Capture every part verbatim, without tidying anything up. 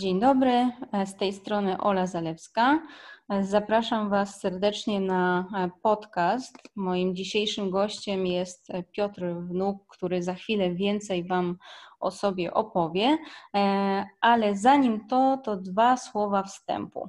Dzień dobry, z tej strony Ola Zalewska. Zapraszam Was serdecznie na podcast. Moim dzisiejszym gościem jest Piotr Wnuk, który za chwilę więcej Wam o sobie opowie, ale zanim to, to dwa słowa wstępu.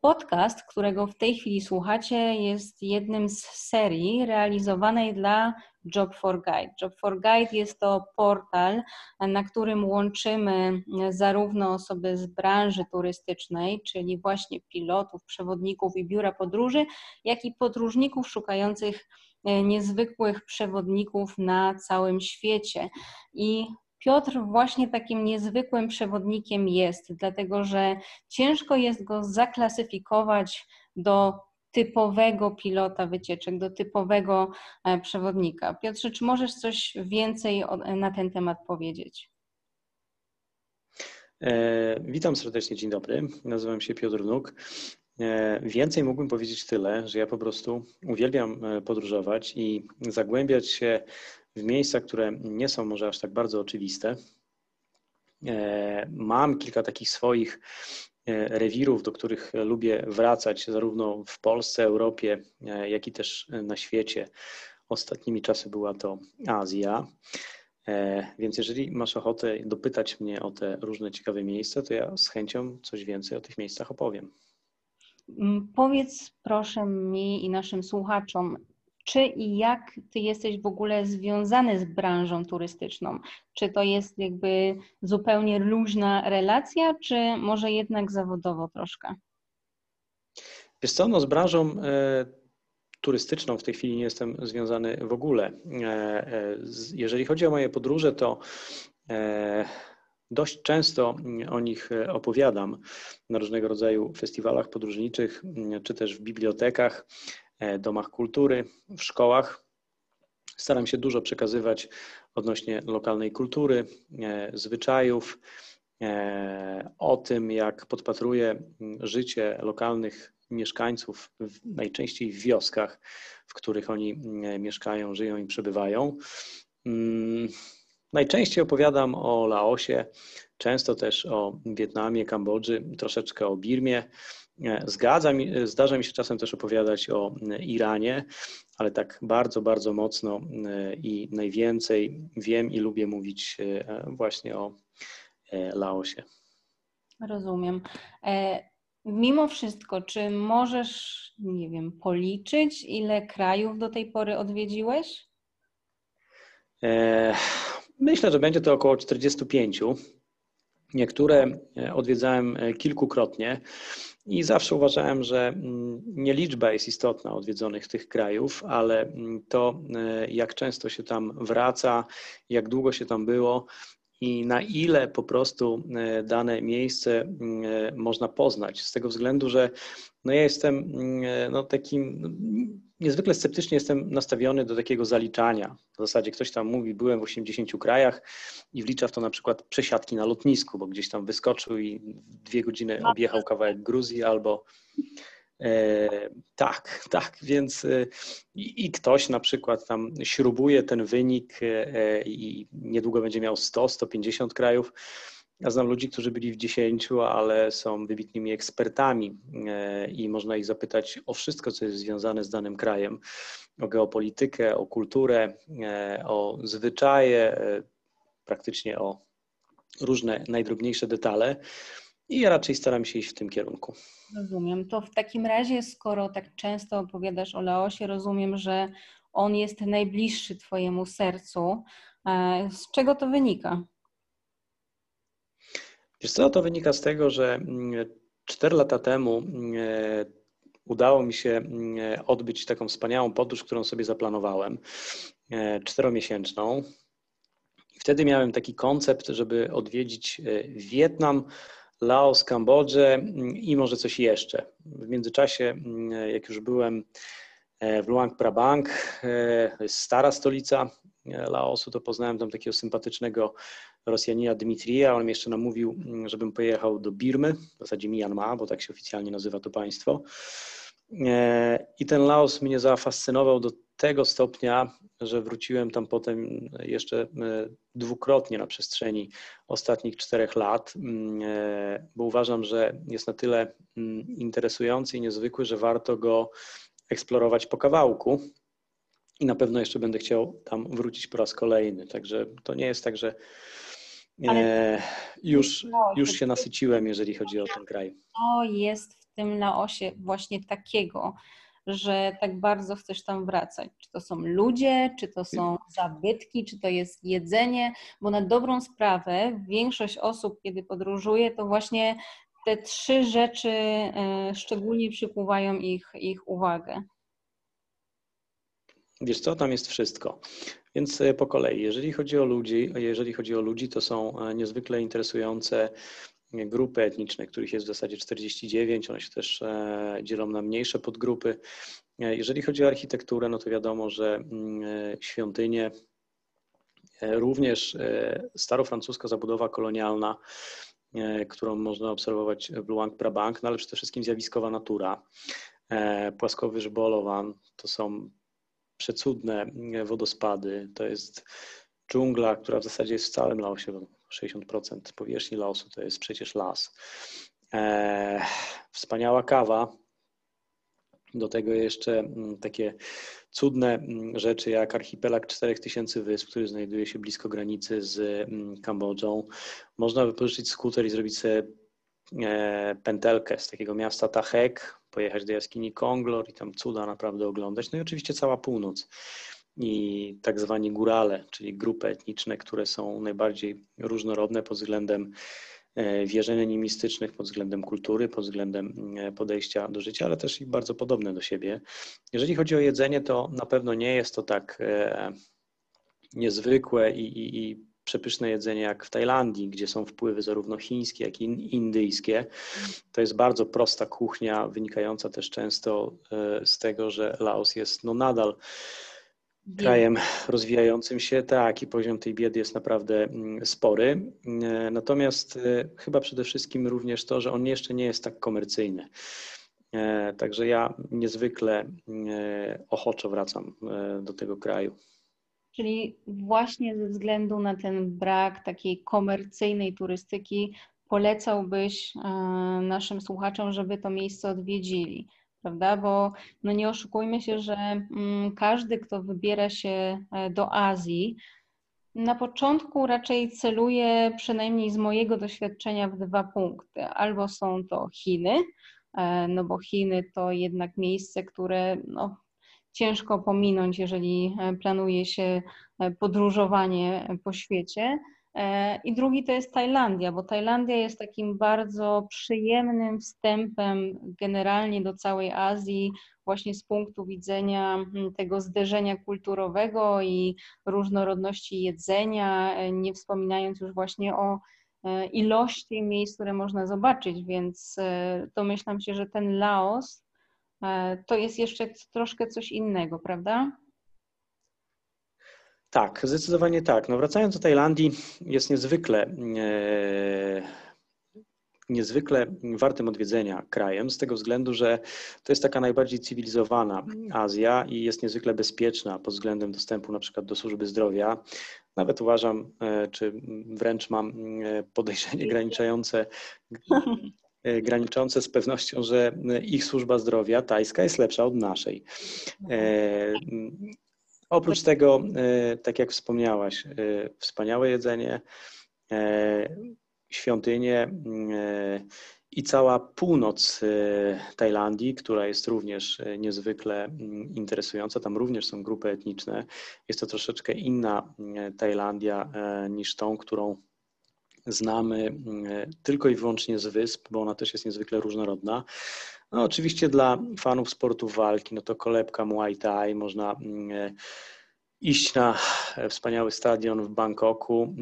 Podcast, którego w tej chwili słuchacie, jest jednym z serii realizowanej dla Job for Guide. Job for Guide jest to portal, na którym łączymy zarówno osoby z branży turystycznej, czyli właśnie pilotów, przewodników i biura podróży, jak i podróżników szukających niezwykłych przewodników na całym świecie. I Piotr właśnie takim niezwykłym przewodnikiem jest, dlatego że ciężko jest go zaklasyfikować do typowego pilota wycieczek, do typowego przewodnika. Piotrze, czy możesz coś więcej na ten temat powiedzieć? E, witam serdecznie, dzień dobry. Nazywam się Piotr Wnuk. Więcej mógłbym powiedzieć tyle, że ja po prostu uwielbiam podróżować i zagłębiać się w miejsca, które nie są może aż tak bardzo oczywiste. Mam kilka takich swoich rewirów, do których lubię wracać zarówno w Polsce, Europie, jak i też na świecie. Ostatnimi czasy była to Azja. Więc jeżeli masz ochotę dopytać mnie o te różne ciekawe miejsca, to ja z chęcią coś więcej o tych miejscach opowiem. Powiedz proszę mi i naszym słuchaczom, czy i jak Ty jesteś w ogóle związany z branżą turystyczną? Czy to jest jakby zupełnie luźna relacja, czy może jednak zawodowo troszkę? Wiesz co, no z branżą e, turystyczną w tej chwili nie jestem związany w ogóle. E, e, z, jeżeli chodzi o moje podróże, to e, dość często o nich opowiadam na różnego rodzaju festiwalach podróżniczych, czy też w bibliotekach, domach kultury, w szkołach. Staram się dużo przekazywać odnośnie lokalnej kultury, zwyczajów, o tym, jak podpatruję życie lokalnych mieszkańców, najczęściej w wioskach, w których oni mieszkają, żyją i przebywają. Najczęściej opowiadam o Laosie, często też o Wietnamie, Kambodży, troszeczkę o Birmie. Zgadza mi, zdarza mi się czasem też opowiadać o Iranie, ale tak bardzo, bardzo mocno i najwięcej wiem i lubię mówić właśnie o Laosie. Rozumiem. Mimo wszystko, czy możesz, nie wiem, policzyć, ile krajów do tej pory odwiedziłeś? Myślę, że będzie to około czterdziestu pięciu. Niektóre odwiedzałem kilkukrotnie i zawsze uważałem, że nie liczba jest istotna odwiedzonych tych krajów, ale to, jak często się tam wraca, jak długo się tam było i na ile po prostu dane miejsce można poznać. Z tego względu, że no ja jestem no takim... Niezwykle sceptycznie jestem nastawiony do takiego zaliczania. W zasadzie ktoś tam mówi, byłem w osiemdziesięciu krajach i wlicza w to na przykład przesiadki na lotnisku, bo gdzieś tam wyskoczył i dwie godziny objechał kawałek Gruzji albo... E, tak, tak, więc e, i ktoś na przykład tam śrubuje ten wynik e, i niedługo będzie miał sto, sto pięćdziesiąt krajów. Ja znam ludzi, którzy byli w dziesięciu, ale są wybitnymi ekspertami i można ich zapytać o wszystko, co jest związane z danym krajem, o geopolitykę, o kulturę, o zwyczaje, praktycznie o różne najdrobniejsze detale i ja raczej staram się iść w tym kierunku. Rozumiem. To w takim razie, skoro tak często opowiadasz o Laosie, rozumiem, że on jest najbliższy Twojemu sercu. Z czego to wynika? Wiesz co, to wynika z tego, że cztery lata temu udało mi się odbyć taką wspaniałą podróż, którą sobie zaplanowałem, czteromiesięczną. Wtedy miałem taki koncept, żeby odwiedzić Wietnam, Laos, Kambodżę i może coś jeszcze. W międzyczasie, jak już byłem w Luang Prabang, to jest stara stolica Laosu, to poznałem tam takiego sympatycznego Rosjanina Dmitrija. On mi jeszcze namówił, żebym pojechał do Birmy, w zasadzie Mianma, bo tak się oficjalnie nazywa to państwo. I ten Laos mnie zafascynował do tego stopnia, że wróciłem tam potem jeszcze dwukrotnie na przestrzeni ostatnich czterech lat, bo uważam, że jest na tyle interesujący i niezwykły, że warto go eksplorować po kawałku i na pewno jeszcze będę chciał tam wrócić po raz kolejny. Także to nie jest tak, że e, już, już się nasyciłem, jeżeli chodzi o ten kraj. To jest w tym Laosie właśnie takiego, że tak bardzo chcesz tam wracać. Czy to są ludzie, czy to są zabytki, czy to jest jedzenie, bo na dobrą sprawę większość osób, kiedy podróżuje, to właśnie te trzy rzeczy szczególnie przykuwają ich, ich uwagę. Wiesz co, tam jest wszystko. Więc po kolei, jeżeli chodzi o ludzi, jeżeli chodzi o ludzi, to są niezwykle interesujące grupy etniczne, których jest w zasadzie czterdzieści dziewięć, one się też dzielą na mniejsze podgrupy. Jeżeli chodzi o architekturę, no to wiadomo, że świątynie, również starofrancuska zabudowa kolonialna, którą można obserwować w Luang Prabang, no ale przede wszystkim zjawiskowa natura. Płaskowyż Bolaven, to są przecudne wodospady, to jest dżungla, która w zasadzie jest w całym Laosie, sześćdziesiąt procent powierzchni Laosu to jest przecież las. Eee, wspaniała kawa, do tego jeszcze takie cudne rzeczy jak archipelag czterech tysięcy wysp, który znajduje się blisko granicy z Kambodżą. Można wypożyczyć skuter i zrobić sobie pętelkę z takiego miasta Thakhek, pojechać do jaskini Konglor i tam cuda naprawdę oglądać. No i oczywiście cała północ i tak zwani górale, czyli grupy etniczne, które są najbardziej różnorodne pod względem wierzeń animistycznych, pod względem kultury, pod względem podejścia do życia, ale też i bardzo podobne do siebie. Jeżeli chodzi o jedzenie, to na pewno nie jest to tak niezwykłe i, i, i przepyszne jedzenie jak w Tajlandii, gdzie są wpływy zarówno chińskie, jak i indyjskie. To jest bardzo prosta kuchnia, wynikająca też często z tego, że Laos jest no nadal krajem rozwijającym się, tak, i poziom tej biedy jest naprawdę spory. Natomiast chyba przede wszystkim również to, że on jeszcze nie jest tak komercyjny. Także ja niezwykle ochoczo wracam do tego kraju. Czyli właśnie ze względu na ten brak takiej komercyjnej turystyki polecałbyś naszym słuchaczom, żeby to miejsce odwiedzili, prawda? Bo no nie oszukujmy się, że mm, każdy, kto wybiera się do Azji, na początku raczej celuje, przynajmniej z mojego doświadczenia, w dwa punkty. Albo są to Chiny, no bo Chiny to jednak miejsce, które no, ciężko pominąć, jeżeli planuje się podróżowanie po świecie. I drugi to jest Tajlandia, bo Tajlandia jest takim bardzo przyjemnym wstępem generalnie do całej Azji, właśnie z punktu widzenia tego zderzenia kulturowego i różnorodności jedzenia, nie wspominając już właśnie o ilości miejsc, które można zobaczyć, więc domyślam się, że ten Laos to jest jeszcze troszkę coś innego, prawda? Tak, zdecydowanie tak. No wracając do Tajlandii, jest niezwykle, e, niezwykle wartym odwiedzenia krajem z tego względu, że to jest taka najbardziej cywilizowana Azja i jest niezwykle bezpieczna pod względem dostępu na przykład do służby zdrowia. Nawet uważam, e, czy wręcz mam podejrzenie graniczące, e, graniczące z pewnością, że ich służba zdrowia tajska jest lepsza od naszej. E, Oprócz tego, tak jak wspomniałaś, wspaniałe jedzenie, świątynie i cała północ Tajlandii, która jest również niezwykle interesująca. Tam również są grupy etniczne. Jest to troszeczkę inna Tajlandia niż tą, którą znamy tylko i wyłącznie z wysp, bo ona też jest niezwykle różnorodna. No, oczywiście dla fanów sportu walki, no to kolebka Muay Thai, można iść na wspaniały stadion w Bangkoku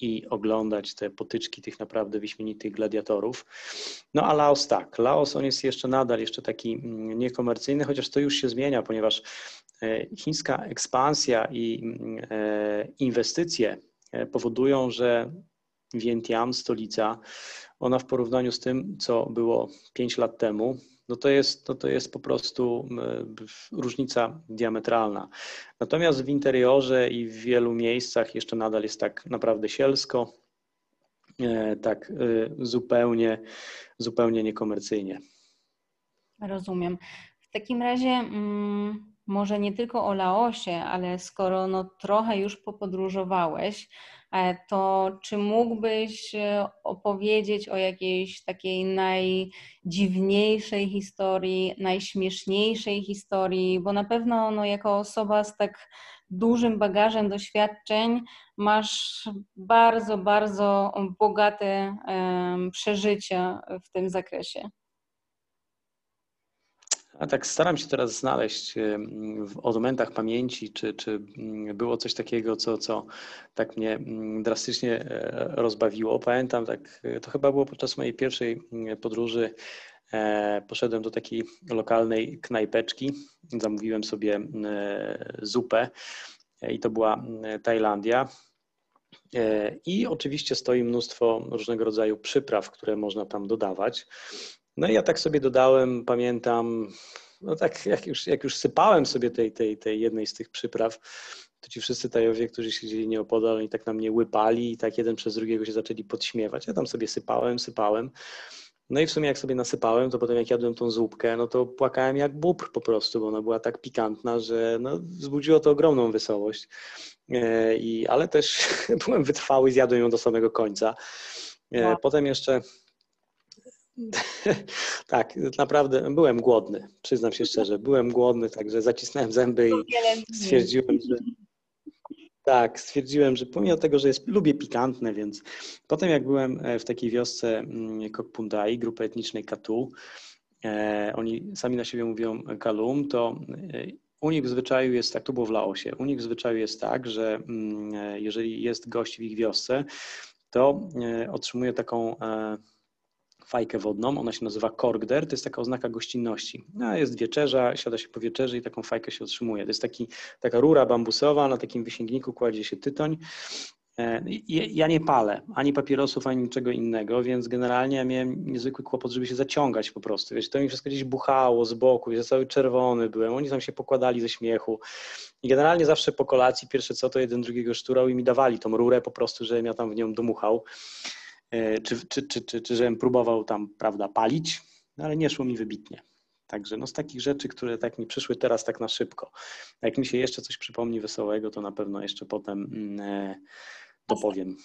i oglądać te potyczki tych naprawdę wyśmienitych gladiatorów. No a Laos tak, Laos on jest jeszcze nadal jeszcze taki niekomercyjny, chociaż to już się zmienia, ponieważ chińska ekspansja i inwestycje powodują, że Vientiane, stolica, ona w porównaniu z tym, co było pięć lat temu, no to jest, no to jest po prostu różnica diametralna. Natomiast w interiorze i w wielu miejscach jeszcze nadal jest tak naprawdę sielsko, tak zupełnie, zupełnie niekomercyjnie. Rozumiem. W takim razie mm, może nie tylko o Laosie, ale skoro no, trochę już popodróżowałeś, to czy mógłbyś opowiedzieć o jakiejś takiej najdziwniejszej historii, najśmieszniejszej historii, bo na pewno no, jako osoba z tak dużym bagażem doświadczeń masz bardzo, bardzo bogate um, przeżycia w tym zakresie. A tak staram się teraz znaleźć w odmętach pamięci, czy, czy było coś takiego, co, co tak mnie drastycznie rozbawiło. Pamiętam, tak, to chyba było podczas mojej pierwszej podróży. Poszedłem do takiej lokalnej knajpeczki, zamówiłem sobie zupę i to była Tajlandia. I oczywiście stoi mnóstwo różnego rodzaju przypraw, które można tam dodawać. No i ja tak sobie dodałem, pamiętam, no tak jak już, jak już sypałem sobie tej, tej, tej jednej z tych przypraw, to ci wszyscy Tajowie, którzy siedzieli nieopodal, oni tak na mnie łypali i tak jeden przez drugiego się zaczęli podśmiewać. Ja tam sobie sypałem, sypałem. No i w sumie jak sobie nasypałem, to potem jak jadłem tą zupkę, no to płakałem jak bóbr po prostu, bo ona była tak pikantna, że no, wzbudziło to ogromną wesołość. I, ale też byłem wytrwały, zjadłem ją do samego końca. Wow. Potem jeszcze... Tak, naprawdę byłem głodny, przyznam się szczerze, byłem głodny, także zacisnąłem zęby i stwierdziłem, że tak, stwierdziłem, że pomimo tego, że jest, lubię pikantne, więc potem jak byłem w takiej wiosce Buntai, grupy etnicznej Katu, oni sami na siebie mówią Kalum, to u nich w zwyczaju jest tak, to było w Laosie, u nich w zwyczaju jest tak, że jeżeli jest gość w ich wiosce, to otrzymuje taką fajkę wodną, ona się nazywa Korgder, to jest taka oznaka gościnności. No, jest wieczerza, siada się po wieczerzy i taką fajkę się otrzymuje. To jest taki, taka rura bambusowa, na takim wysięgniku kładzie się tytoń. Ja nie palę ani papierosów, ani niczego innego, więc generalnie ja miałem niezwykły kłopot, żeby się zaciągać po prostu. Wiesz, to mi wszystko gdzieś buchało z boku, ja cały czerwony byłem, oni tam się pokładali ze śmiechu. I generalnie zawsze po kolacji pierwsze co, to jeden drugiego szturał i mi dawali tą rurę po prostu, żebym ja tam w nią dmuchał. Czy, czy, czy, czy, czy żebym próbował tam, prawda, palić, no ale nie szło mi wybitnie. Także no z takich rzeczy, które tak mi przyszły teraz tak na szybko. Jak mi się jeszcze coś przypomni wesołego, to na pewno jeszcze potem dopowiem.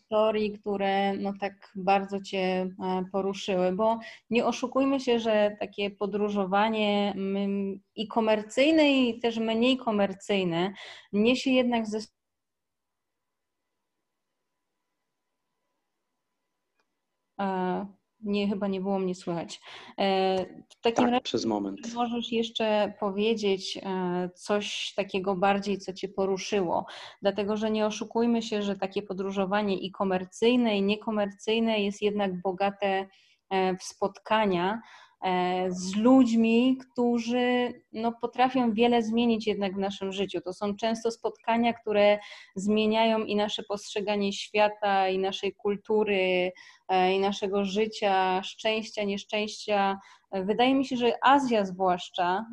Historii, które no tak bardzo Cię poruszyły, bo nie oszukujmy się, że takie podróżowanie i komercyjne, i też mniej komercyjne niesie jednak ze Nie, chyba nie było mnie słychać. W takim tak, razie przez moment. Możesz jeszcze powiedzieć coś takiego bardziej, co Cię poruszyło. Dlatego, że nie oszukujmy się, że takie podróżowanie i komercyjne, i niekomercyjne jest jednak bogate w spotkania z ludźmi, którzy no, potrafią wiele zmienić jednak w naszym życiu. To są często spotkania, które zmieniają i nasze postrzeganie świata, i naszej kultury, i naszego życia, szczęścia, nieszczęścia. Wydaje mi się, że Azja zwłaszcza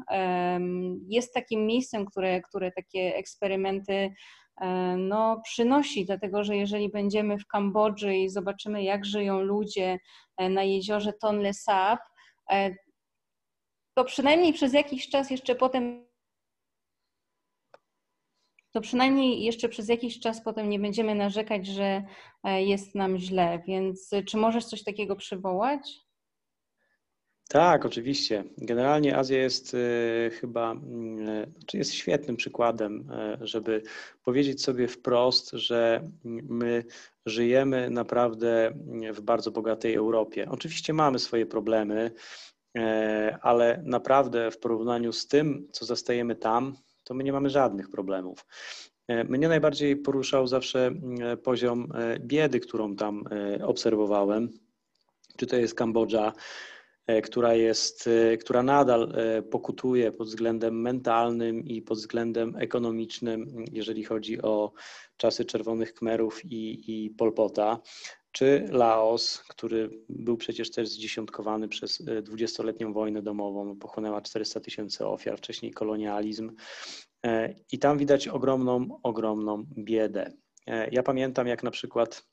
jest takim miejscem, które, które takie eksperymenty no, przynosi, dlatego że jeżeli będziemy w Kambodży i zobaczymy, jak żyją ludzie na jeziorze Tonle Sap, to przynajmniej przez jakiś czas jeszcze potem to przynajmniej jeszcze przez jakiś czas potem nie będziemy narzekać, że jest nam źle, więc czy możesz coś takiego przywołać? Tak, oczywiście. Generalnie Azja jest chyba, znaczy jest świetnym przykładem, żeby powiedzieć sobie wprost, że my żyjemy naprawdę w bardzo bogatej Europie. Oczywiście mamy swoje problemy, ale naprawdę w porównaniu z tym, co zastajemy tam, to my nie mamy żadnych problemów. Mnie najbardziej poruszał zawsze poziom biedy, którą tam obserwowałem. Czy to jest Kambodża, która jest, która nadal pokutuje pod względem mentalnym i pod względem ekonomicznym, jeżeli chodzi o czasy Czerwonych Kmerów i, i Polpota. czy Laos, który był przecież też zdziesiątkowany przez dwudziestoletnią wojnę domową, pochłonęła czterysta tysięcy ofiar, wcześniej kolonializm. I tam widać ogromną, ogromną biedę. Ja pamiętam, jak na przykład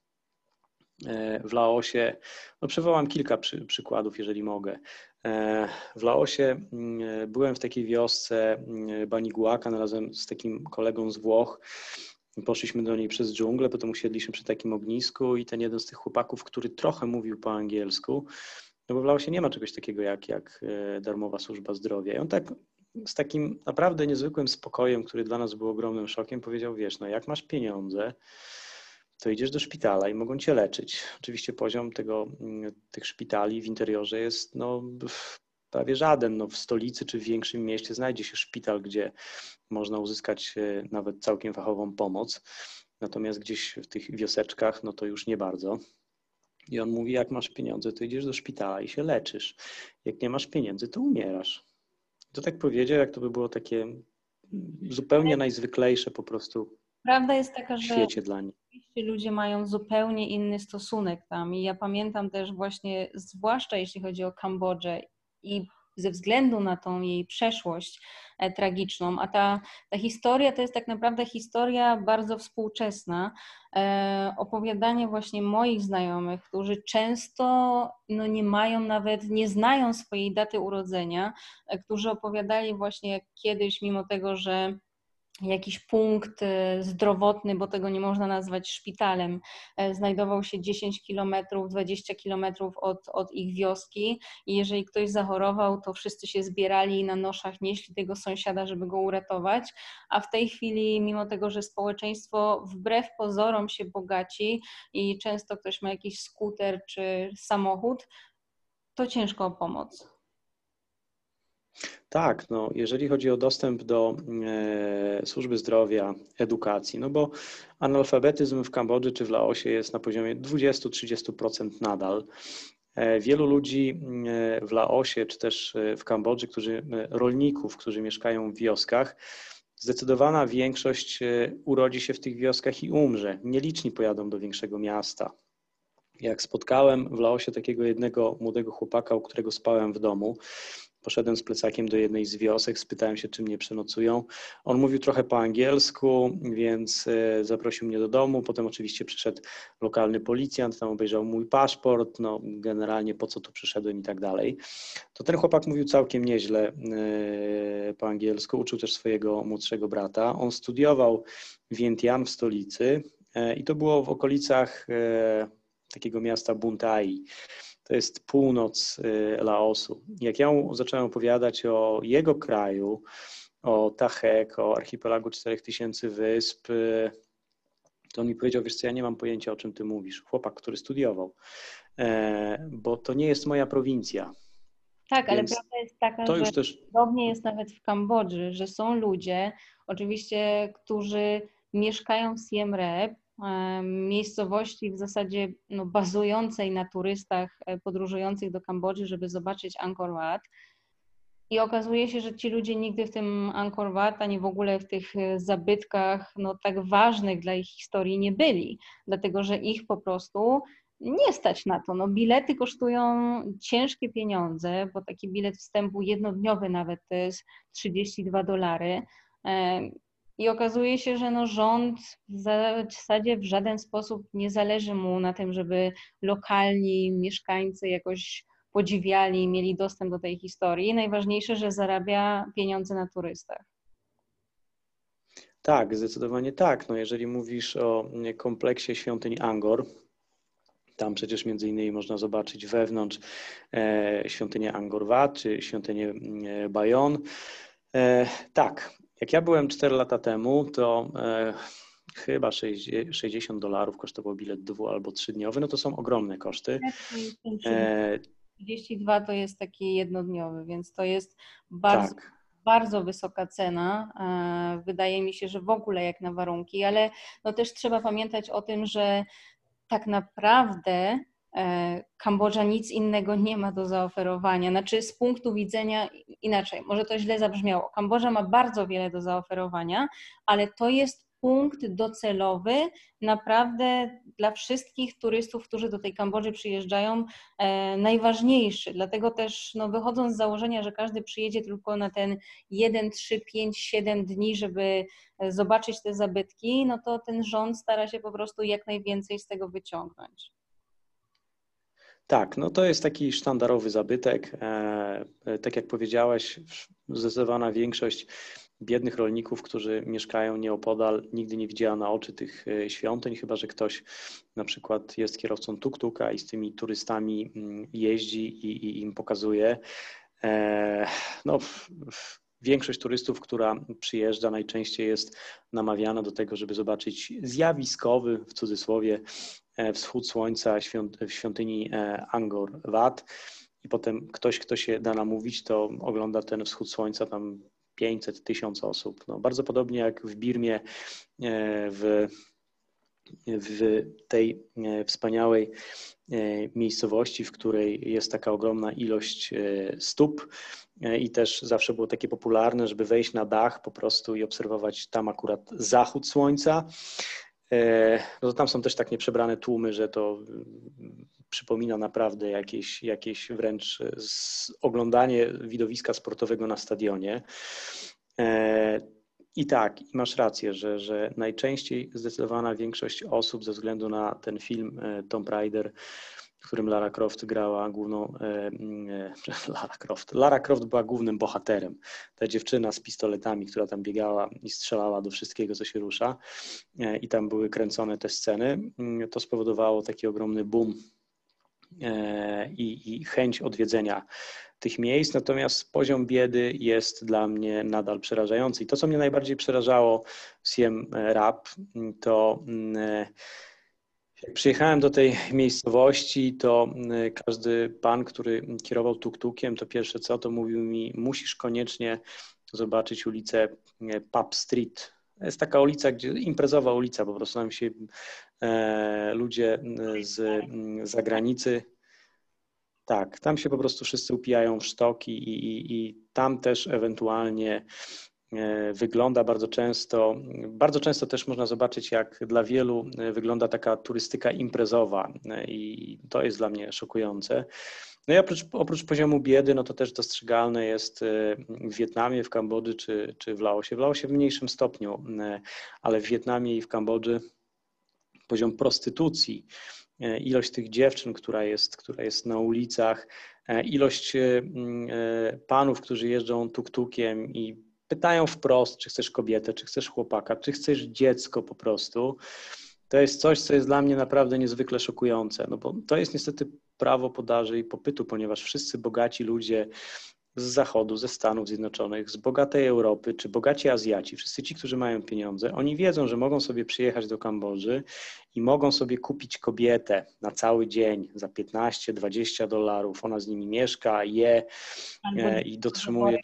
w Laosie, no przywołam kilka przy, przykładów, jeżeli mogę. W Laosie byłem w takiej wiosce Baniguaka razem z takim kolegą z Włoch. Poszliśmy do niej przez dżunglę, potem usiedliśmy przy takim ognisku i ten jeden z tych chłopaków, który trochę mówił po angielsku, no bo w Laosie nie ma czegoś takiego jak, jak darmowa służba zdrowia. I on tak z takim naprawdę niezwykłym spokojem, który dla nas był ogromnym szokiem, powiedział: wiesz, no jak masz pieniądze, to idziesz do szpitala i mogą cię leczyć. Oczywiście poziom tego, tych szpitali w interiorze jest no, prawie żaden. No, w stolicy czy w większym mieście znajdzie się szpital, gdzie można uzyskać nawet całkiem fachową pomoc. Natomiast gdzieś w tych wioseczkach no to już nie bardzo. I on mówi, jak masz pieniądze, to idziesz do szpitala i się leczysz. Jak nie masz pieniędzy, to umierasz. To tak powiedział, jak to by było takie zupełnie najzwyklejsze po prostu. Prawda jest taka, że świecie dla nich. Ludzie mają zupełnie inny stosunek tam i ja pamiętam też właśnie, zwłaszcza jeśli chodzi o Kambodżę i ze względu na tą jej przeszłość tragiczną, a ta, ta historia to jest tak naprawdę historia bardzo współczesna, e, opowiadanie właśnie moich znajomych, którzy często no, nie mają nawet, nie znają swojej daty urodzenia, e, którzy opowiadali właśnie jak kiedyś, mimo tego, że jakiś punkt zdrowotny, bo tego nie można nazwać szpitalem, znajdował się dziesięć kilometrów, dwadzieścia kilometrów od, od ich wioski i jeżeli ktoś zachorował, to wszyscy się zbierali i na noszach nieśli tego sąsiada, żeby go uratować, a w tej chwili, mimo tego, że społeczeństwo wbrew pozorom się bogaci i często ktoś ma jakiś skuter czy samochód, to ciężko o pomoc. Tak, no jeżeli chodzi o dostęp do e, służby zdrowia, edukacji, no bo analfabetyzm w Kambodży czy w Laosie jest na poziomie dwudziestu do trzydziestu procent nadal. E, wielu ludzi w Laosie czy też w Kambodży, którzy, rolników, którzy mieszkają w wioskach, zdecydowana większość urodzi się w tych wioskach i umrze. Nieliczni pojadą do większego miasta. Jak spotkałem w Laosie takiego jednego młodego chłopaka, u którego spałem w domu, poszedłem z plecakiem do jednej z wiosek, spytałem się, czy mnie przenocują. On mówił trochę po angielsku, więc zaprosił mnie do domu. Potem oczywiście przyszedł lokalny policjant, tam obejrzał mój paszport, no generalnie po co tu przyszedłem i tak dalej. To ten chłopak mówił całkiem nieźle po angielsku, uczył też swojego młodszego brata. On studiował w Vientiane, w stolicy i to było w okolicach takiego miasta Buntai. To jest północ Laosu. Jak ja mu zacząłem opowiadać o jego kraju, o Thakhek, o archipelagu czterech tysięcy wysp, to on mi powiedział, wiesz co, ja nie mam pojęcia, o czym ty mówisz. Chłopak, który studiował, bo to nie jest moja prowincja. Tak, ale więc prawda jest taka, to już że też... podobnie jest nawet w Kambodży, że są ludzie, oczywiście, którzy mieszkają w Siem Reap, miejscowości w zasadzie no, bazującej na turystach podróżujących do Kambodży, żeby zobaczyć Angkor Wat. I okazuje się, że ci ludzie nigdy w tym Angkor Wat, ani w ogóle w tych zabytkach no, tak ważnych dla ich historii nie byli, dlatego że ich po prostu nie stać na to. No, bilety kosztują ciężkie pieniądze, bo taki bilet wstępu jednodniowy nawet to jest trzydzieści dwa dolary. I okazuje się, że no rząd w zasadzie w żaden sposób nie zależy mu na tym, żeby lokalni mieszkańcy jakoś podziwiali, mieli dostęp do tej historii. Najważniejsze, że zarabia pieniądze na turystach. Tak, zdecydowanie tak. No jeżeli mówisz o kompleksie świątyń Angkor, tam przecież między innymi można zobaczyć wewnątrz świątynię Angkor Wat czy świątynię Bayon. Tak. Jak ja byłem cztery lata temu, to e, chyba sześćdziesiąt dolarów kosztował bilet dwu- albo trzydniowy. No to są ogromne koszty. E, trzydzieści dwa to jest taki jednodniowy, więc to jest bardzo, tak. bardzo wysoka cena. E, wydaje mi się, że w ogóle jak na warunki, ale no też trzeba pamiętać o tym, że tak naprawdę Kambodża nic innego nie ma do zaoferowania, znaczy z punktu widzenia, inaczej, może to źle zabrzmiało, Kambodża ma bardzo wiele do zaoferowania, ale to jest punkt docelowy naprawdę dla wszystkich turystów, którzy do tej Kambodży przyjeżdżają, e, najważniejszy. Dlatego też no, wychodząc z założenia, że każdy przyjedzie tylko na ten jeden, trzy, pięć, siedem dni, żeby zobaczyć te zabytki, no to ten rząd stara się po prostu jak najwięcej z tego wyciągnąć. Tak, no to jest taki sztandarowy zabytek. E, tak jak powiedziałeś, zdecydowana większość biednych rolników, którzy mieszkają nieopodal, nigdy nie widziała na oczy tych świątyń, chyba że ktoś na przykład jest kierowcą tuk-tuka i z tymi turystami jeździ i, i im pokazuje. E, no, w, w, Większość turystów, która przyjeżdża, najczęściej jest namawiana do tego, żeby zobaczyć zjawiskowy, w cudzysłowie, wschód słońca w świątyni Angkor Wat. I potem ktoś, kto się da namówić, to ogląda ten wschód słońca tam pięćset, tysiąc osób. No, bardzo podobnie jak w Birmie, w, w tej wspaniałej miejscowości, w której jest taka ogromna ilość stóp. I też zawsze było takie popularne, żeby wejść na dach po prostu i obserwować tam akurat zachód słońca. No to tam są też tak nieprzebrane tłumy, że to przypomina naprawdę jakieś, jakieś wręcz oglądanie widowiska sportowego na stadionie. I tak, masz rację, że, że najczęściej zdecydowana większość osób ze względu na ten film Tomb Raider, w którym Lara Croft grała główną... Lara Croft. Lara Croft była głównym bohaterem. Ta dziewczyna z pistoletami, która tam biegała i strzelała do wszystkiego, co się rusza, i tam były kręcone te sceny, to spowodowało taki ogromny boom i, i chęć odwiedzenia tych miejsc, natomiast poziom biedy jest dla mnie nadal przerażający. I to, co mnie najbardziej przerażało w Siem Reap, to... Jak przyjechałem do tej miejscowości, to każdy pan, który kierował tuk-tukiem, to pierwsze co, to mówił mi, musisz koniecznie zobaczyć ulicę Pub Street. Jest taka ulica, gdzie imprezowa ulica, po prostu nam się e, ludzie z zagranicy, tak, tam się po prostu wszyscy upijają w sztok i, i, i tam też ewentualnie wygląda bardzo często, bardzo często też można zobaczyć, jak dla wielu wygląda taka turystyka imprezowa i to jest dla mnie szokujące. No i oprócz, oprócz poziomu biedy, no to też dostrzegalne jest w Wietnamie, w Kambodży czy, czy w Laosie. W Laosie w mniejszym stopniu, ale w Wietnamie i w Kambodży poziom prostytucji, ilość tych dziewczyn, która jest, która jest na ulicach, ilość panów, którzy jeżdżą tuk-tukiem i pytają wprost, czy chcesz kobietę, czy chcesz chłopaka, czy chcesz dziecko po prostu. To jest coś, co jest dla mnie naprawdę niezwykle szokujące, no bo to jest niestety prawo podaży i popytu, ponieważ wszyscy bogaci ludzie z Zachodu, ze Stanów Zjednoczonych, z bogatej Europy, czy bogaci Azjaci, wszyscy ci, którzy mają pieniądze, oni wiedzą, że mogą sobie przyjechać do Kambodży i mogą sobie kupić kobietę na cały dzień za piętnaście, dwadzieścia dolarów. Ona z nimi mieszka, je e, i dotrzymuje...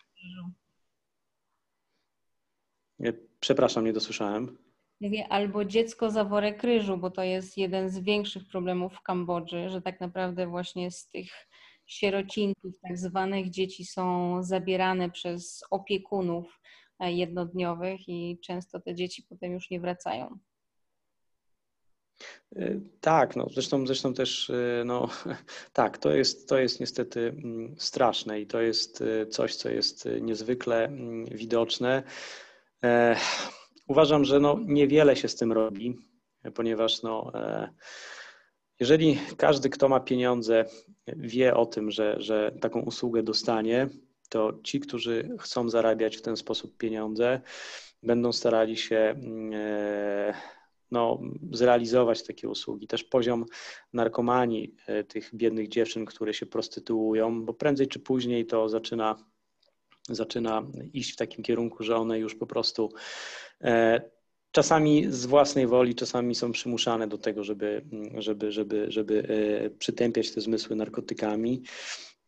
Przepraszam, nie dosłyszałem. Mówię, albo dziecko za worek ryżu, bo to jest jeden z większych problemów w Kambodży, że tak naprawdę właśnie z tych sierocińców tak zwanych dzieci są zabierane przez opiekunów jednodniowych i często te dzieci potem już nie wracają. Tak, no zresztą, zresztą też, no tak, to jest, to jest niestety straszne i to jest coś, co jest niezwykle widoczne. E, uważam, że no, niewiele się z tym robi, ponieważ no, e, jeżeli każdy, kto ma pieniądze, wie o tym, że, że taką usługę dostanie, to ci, którzy chcą zarabiać w ten sposób pieniądze, będą starali się e, no, zrealizować takie usługi. Też poziom narkomanii e, tych biednych dziewczyn, które się prostytuują, bo prędzej czy później to zaczyna... zaczyna iść w takim kierunku, że one już po prostu e, czasami z własnej woli, czasami są przymuszane do tego, żeby, żeby, żeby, żeby e, przytępiać te zmysły narkotykami.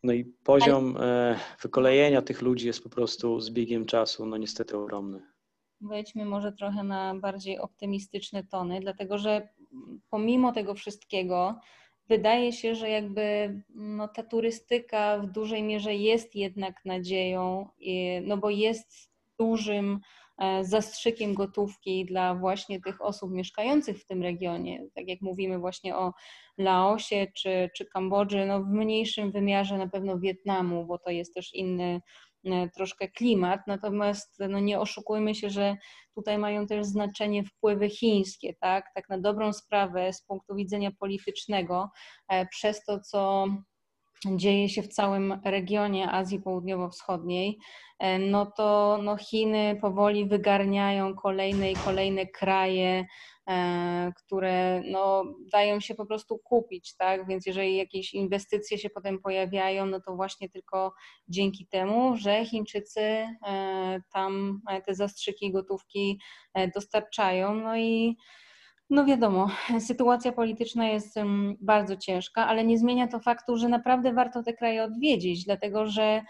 No i poziom e, wykolejenia tych ludzi jest po prostu z biegiem czasu, no niestety ogromny. Wejdźmy może trochę na bardziej optymistyczne tony, dlatego że pomimo tego wszystkiego wydaje się, że jakby no, ta turystyka w dużej mierze jest jednak nadzieją, no bo jest dużym zastrzykiem gotówki dla właśnie tych osób mieszkających w tym regionie. Tak jak mówimy właśnie o Laosie czy, czy Kambodży, no w mniejszym wymiarze na pewno Wietnamu, bo to jest też inny troszkę klimat, natomiast no nie oszukujmy się, że tutaj mają też znaczenie wpływy chińskie, tak, tak na dobrą sprawę z punktu widzenia politycznego, przez to, co dzieje się w całym regionie Azji Południowo-Wschodniej, no to no Chiny powoli wygarniają kolejne i kolejne kraje, które no dają się po prostu kupić, tak? Więc jeżeli jakieś inwestycje się potem pojawiają, no to właśnie tylko dzięki temu, że Chińczycy tam te zastrzyki gotówki dostarczają, no i no wiadomo, sytuacja polityczna jest bardzo ciężka, ale nie zmienia to faktu, że naprawdę warto te kraje odwiedzić, dlatego że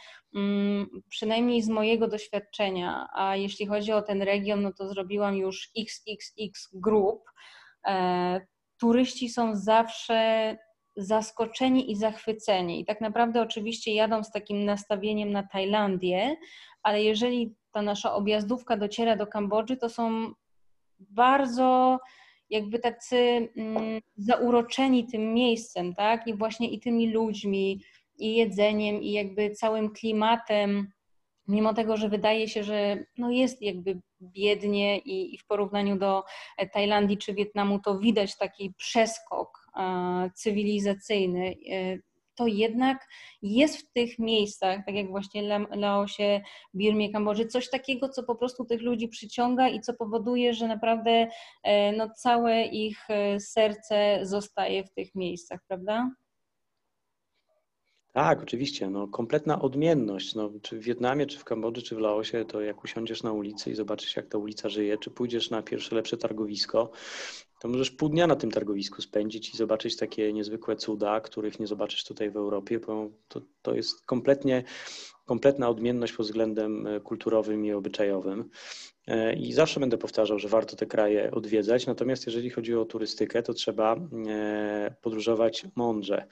przynajmniej z mojego doświadczenia, a jeśli chodzi o ten region, no to zrobiłam już iks iks iks grup, turyści są zawsze zaskoczeni i zachwyceni. I tak naprawdę oczywiście jadą z takim nastawieniem na Tajlandię, ale jeżeli ta nasza objazdówka dociera do Kambodży, to są bardzo jakby tacy mm, zauroczeni tym miejscem, tak? I właśnie i tymi ludźmi, i jedzeniem, i jakby całym klimatem, mimo tego, że wydaje się, że no jest jakby biednie i, i w porównaniu do Tajlandii czy Wietnamu to widać taki przeskok e, cywilizacyjny, e, to jednak jest w tych miejscach, tak jak właśnie Laosie, Birmie, Kambodży, coś takiego, co po prostu tych ludzi przyciąga i co powoduje, że naprawdę no, całe ich serce zostaje w tych miejscach, prawda? Tak, oczywiście. No, kompletna odmienność. No, czy w Wietnamie, czy w Kambodży, czy w Laosie, to jak usiądziesz na ulicy i zobaczysz, jak ta ulica żyje, czy pójdziesz na pierwsze lepsze targowisko, to możesz pół dnia na tym targowisku spędzić i zobaczyć takie niezwykłe cuda, których nie zobaczysz tutaj w Europie, bo to, to jest kompletnie, kompletna odmienność pod względem kulturowym i obyczajowym. I zawsze będę powtarzał, że warto te kraje odwiedzać, natomiast jeżeli chodzi o turystykę, to trzeba podróżować mądrze,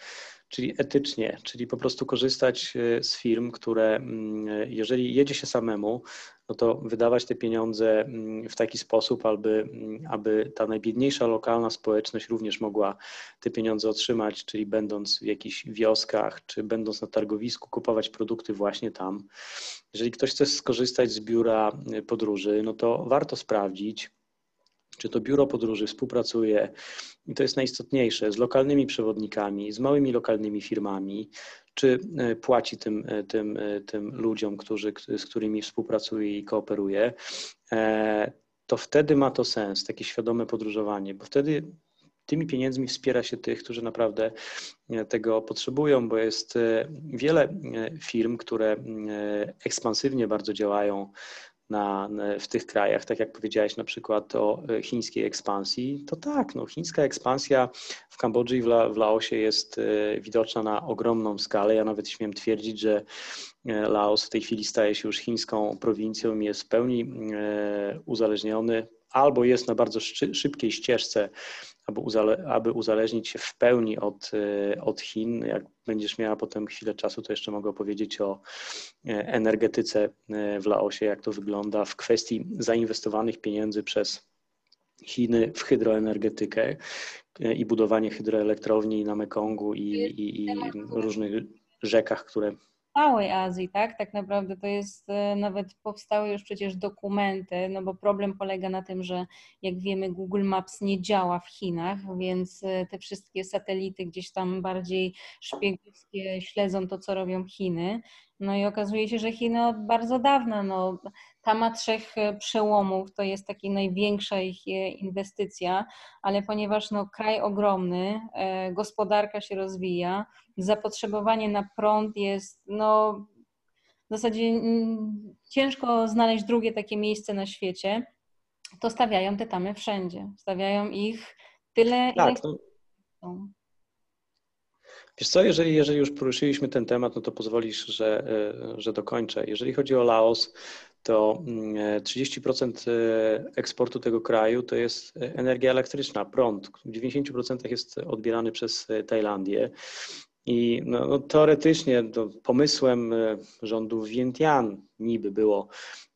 czyli etycznie, czyli po prostu korzystać z firm, które jeżeli jedzie się samemu, no to wydawać te pieniądze w taki sposób, aby, aby ta najbiedniejsza lokalna społeczność również mogła te pieniądze otrzymać, czyli będąc w jakichś wioskach, czy będąc na targowisku, kupować produkty właśnie tam. Jeżeli ktoś chce skorzystać z biura podróży, no to warto sprawdzić, czy to biuro podróży współpracuje, i to jest najistotniejsze, z lokalnymi przewodnikami, z małymi lokalnymi firmami, czy płaci tym, tym, tym ludziom, którzy, z którymi współpracuje i kooperuje, to wtedy ma to sens, takie świadome podróżowanie, bo wtedy tymi pieniędzmi wspiera się tych, którzy naprawdę tego potrzebują, bo jest wiele firm, które ekspansywnie bardzo działają Na, w tych krajach, tak jak powiedziałeś na przykład o chińskiej ekspansji, to tak, no, chińska ekspansja w Kambodży i w, La, w Laosie jest widoczna na ogromną skalę. Ja nawet śmiem twierdzić, że Laos w tej chwili staje się już chińską prowincją i jest w pełni uzależniony, albo jest na bardzo szybkiej ścieżce, aby, uzale, aby uzależnić się w pełni od, od Chin. Jak będziesz miała potem chwilę czasu, to jeszcze mogę opowiedzieć o energetyce w Laosie, jak to wygląda w kwestii zainwestowanych pieniędzy przez Chiny w hydroenergetykę i budowanie hydroelektrowni na Mekongu i, i, i różnych rzekach, które... całej Azji, tak? Tak naprawdę to jest, nawet powstały już przecież dokumenty, no bo problem polega na tym, że jak wiemy Google Maps nie działa w Chinach, więc te wszystkie satelity gdzieś tam bardziej szpiegowskie śledzą to, co robią Chiny. No i okazuje się, że Chiny od bardzo dawna, no Tama Trzech Przełomów to jest taka największa ich inwestycja, ale ponieważ no, kraj ogromny, e, gospodarka się rozwija, zapotrzebowanie na prąd jest no, w zasadzie m, ciężko znaleźć drugie takie miejsce na świecie, to stawiają te tamy wszędzie. Stawiają ich tyle, tak, ile chcą. Wiesz co, jeżeli, jeżeli już poruszyliśmy ten temat, no to pozwolisz, że, że dokończę. Jeżeli chodzi o Laos, to trzydzieści procent eksportu tego kraju to jest energia elektryczna, prąd. W dziewięćdziesięciu procentach jest odbierany przez Tajlandię. I no, no, teoretycznie to pomysłem rządu Vientiane niby było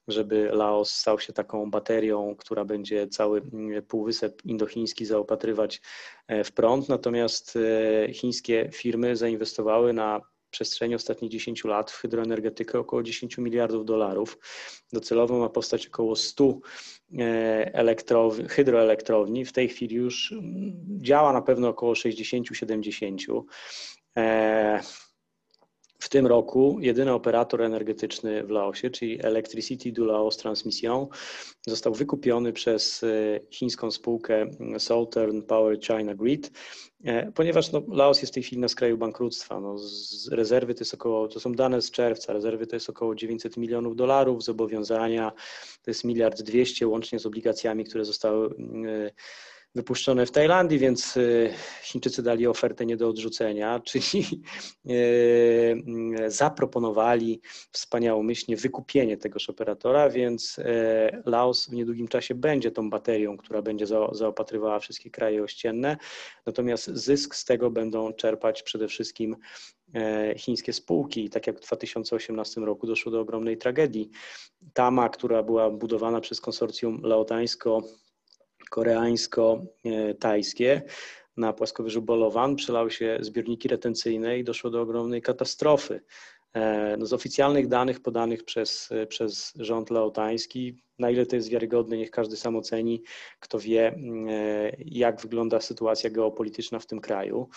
żeby Laos stał się taką baterią, która będzie cały półwysep indochiński zaopatrywać w prąd. Natomiast chińskie firmy zainwestowały na przestrzeni ostatnich dziesięciu lat w hydroenergetykę około dziesięć miliardów dolarów. Docelowo ma powstać około stu elektrowni, hydroelektrowni. W tej chwili już działa na pewno około sześćdziesięciu do siedemdziesięciu. W tym roku jedyny operator energetyczny w Laosie, czyli Electricity du Laos Transmission, został wykupiony przez chińską spółkę Southern Power China Grid, ponieważ no, Laos jest w tej chwili na skraju bankructwa. No, z rezerwy to, jest około, to są dane z czerwca, rezerwy to jest około dziewięćset milionów dolarów, zobowiązania to jest miliard dwieście, łącznie z obligacjami, które zostały wypuszczone w Tajlandii, więc Chińczycy dali ofertę nie do odrzucenia, czyli zaproponowali wspaniałomyślnie wykupienie tegoż operatora, więc Laos w niedługim czasie będzie tą baterią, która będzie zaopatrywała wszystkie kraje ościenne, natomiast zysk z tego będą czerpać przede wszystkim chińskie spółki. Tak jak w dwa tysiące osiemnastym roku doszło do ogromnej tragedii. Tama, która była budowana przez konsorcjum laotańsko koreańsko-tajskie na płaskowyżu Bolaven przelały się zbiorniki retencyjne i doszło do ogromnej katastrofy. No z oficjalnych danych podanych przez, przez rząd laotański, na ile to jest wiarygodne, niech każdy sam oceni, kto wie, jak wygląda sytuacja geopolityczna w tym kraju.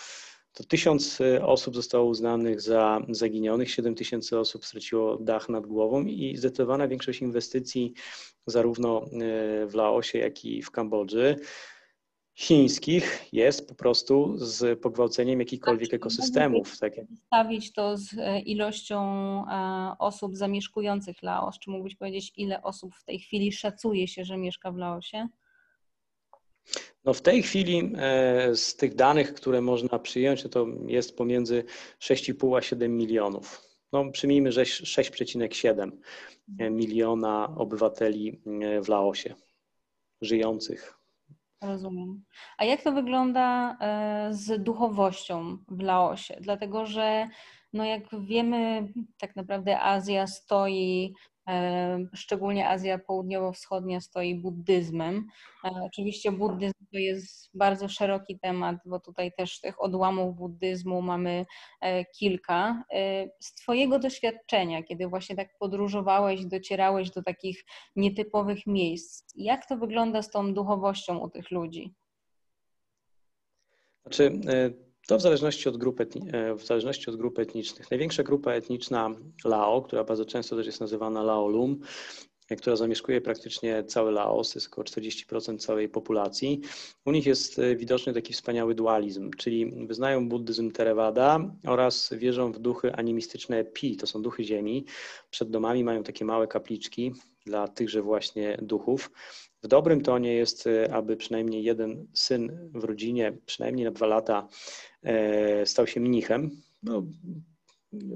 To tysiąc osób zostało uznanych za zaginionych, siedem tysięcy osób straciło dach nad głową i zdecydowana większość inwestycji zarówno w Laosie, jak i w Kambodży chińskich jest po prostu z pogwałceniem jakichkolwiek ekosystemów. Tak jak... Stawić to z ilością osób zamieszkujących Laos. Czy mógłbyś powiedzieć, ile osób w tej chwili szacuje się, że mieszka w Laosie? No w tej chwili z tych danych, które można przyjąć, to jest pomiędzy sześć i pół a siedem milionów. No przyjmijmy, że sześć przecinek siedem miliona obywateli w Laosie żyjących. Rozumiem. A jak to wygląda z duchowością w Laosie? Dlatego, że no jak wiemy, tak naprawdę Azja stoi... Szczególnie Azja Południowo-Wschodnia stoi buddyzmem. Oczywiście buddyzm to jest bardzo szeroki temat, bo tutaj też tych odłamów buddyzmu mamy kilka. Z Twojego doświadczenia, kiedy właśnie tak podróżowałeś, docierałeś do takich nietypowych miejsc, jak to wygląda z tą duchowością u tych ludzi? Znaczy... To w zależności od grup, w zależności od grup etnicznych. Największa grupa etniczna Lao, która bardzo często też jest nazywana Laolum, która zamieszkuje praktycznie cały Laos, jest około czterdzieści procent całej populacji. U nich jest widoczny taki wspaniały dualizm, czyli wyznają buddyzm Theravada oraz wierzą w duchy animistyczne Pi, to są duchy ziemi. Przed domami mają takie małe kapliczki dla tychże właśnie duchów. W dobrym tonie jest, aby przynajmniej jeden syn w rodzinie, przynajmniej na dwa lata, stał się mnichem. No,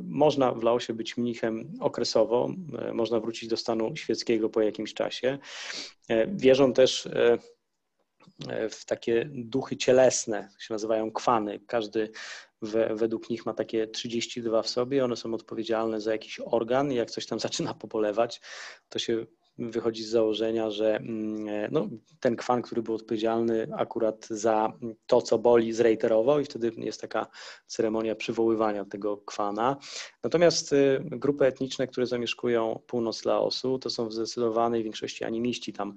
można w Laosie być mnichem okresowo, można wrócić do stanu świeckiego po jakimś czasie. Wierzą też w takie duchy cielesne, się nazywają kwany. Każdy w, według nich ma takie trzydzieści dwa w sobie, one są odpowiedzialne za jakiś organ i jak coś tam zaczyna popolewać, to się wychodzi z założenia, że no, ten kwan, który był odpowiedzialny akurat za to, co boli, zreiterował i wtedy jest taka ceremonia przywoływania tego kwana. Natomiast grupy etniczne, które zamieszkują północ Laosu, to są w zdecydowanej większości animiści. Tam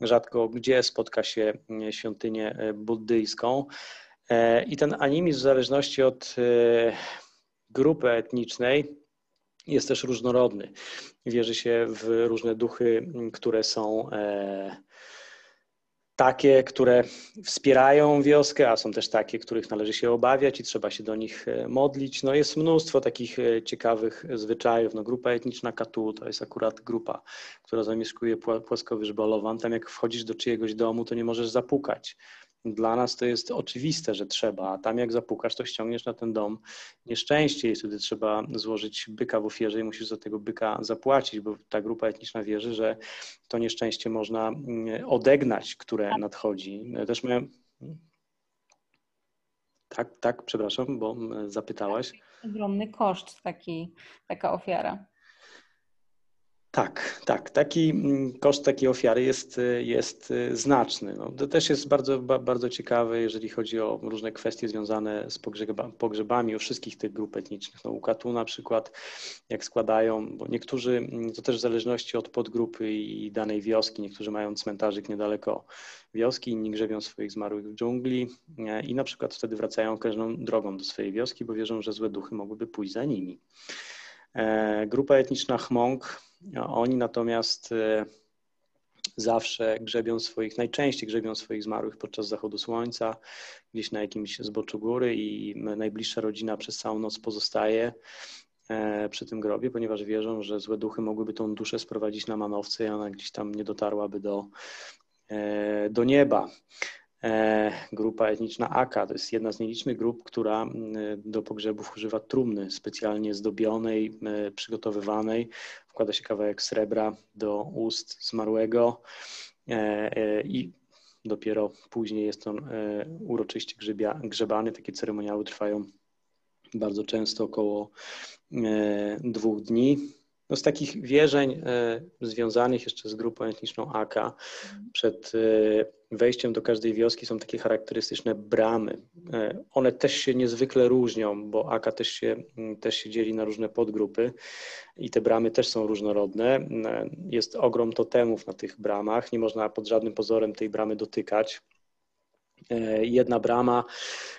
rzadko gdzie spotka się świątynię buddyjską. I ten animizm w zależności od grupy etnicznej jest też różnorodny. Wierzy się w różne duchy, które są takie, które wspierają wioskę, a są też takie, których należy się obawiać i trzeba się do nich modlić. No jest mnóstwo takich ciekawych zwyczajów. No grupa etniczna Katu to jest akurat grupa, która zamieszkuje płaskowyż Bolaven. Tam jak wchodzisz do czyjegoś domu, to nie możesz zapukać. Dla nas to jest oczywiste, że trzeba, a tam jak zapukasz, to ściągniesz na ten dom nieszczęście i wtedy trzeba złożyć byka w ofierze i musisz za tego byka zapłacić, bo ta grupa etniczna wierzy, że to nieszczęście można odegnać, które nadchodzi. Też miałem... Tak, tak, przepraszam, bo zapytałaś. Ogromny koszt taki, taka ofiara. Tak, tak. Taki koszt takiej ofiary jest, jest znaczny. No, to też jest bardzo, bardzo ciekawe, jeżeli chodzi o różne kwestie związane z pogrzeba, pogrzebami, o wszystkich tych grup etnicznych. No, u Katu na przykład, jak składają, bo niektórzy, to też w zależności od podgrupy i danej wioski, niektórzy mają cmentarzyk niedaleko wioski, inni grzebią swoich zmarłych w dżungli i na przykład wtedy wracają określoną drogą do swojej wioski, bo wierzą, że złe duchy mogłyby pójść za nimi. Grupa etniczna Hmong, oni natomiast zawsze grzebią swoich, najczęściej grzebią swoich zmarłych podczas zachodu słońca, gdzieś na jakimś zboczu góry i najbliższa rodzina przez całą noc pozostaje przy tym grobie, ponieważ wierzą, że złe duchy mogłyby tą duszę sprowadzić na manowce i ona gdzieś tam nie dotarłaby do, do nieba. Grupa etniczna Akha to jest jedna z nielicznych grup, która do pogrzebów używa trumny specjalnie zdobionej, przygotowywanej. Wkłada się kawałek srebra do ust zmarłego i dopiero później jest on uroczyście grzebany. Takie ceremoniały trwają bardzo często około dwóch dni. No z takich wierzeń związanych jeszcze z grupą etniczną Akha przed wejściem do każdej wioski są takie charakterystyczne bramy. One też się niezwykle różnią, bo Akha też się, też się dzieli na różne podgrupy i te bramy też są różnorodne. Jest ogrom totemów na tych bramach, nie można pod żadnym pozorem tej bramy dotykać. Jedna brama,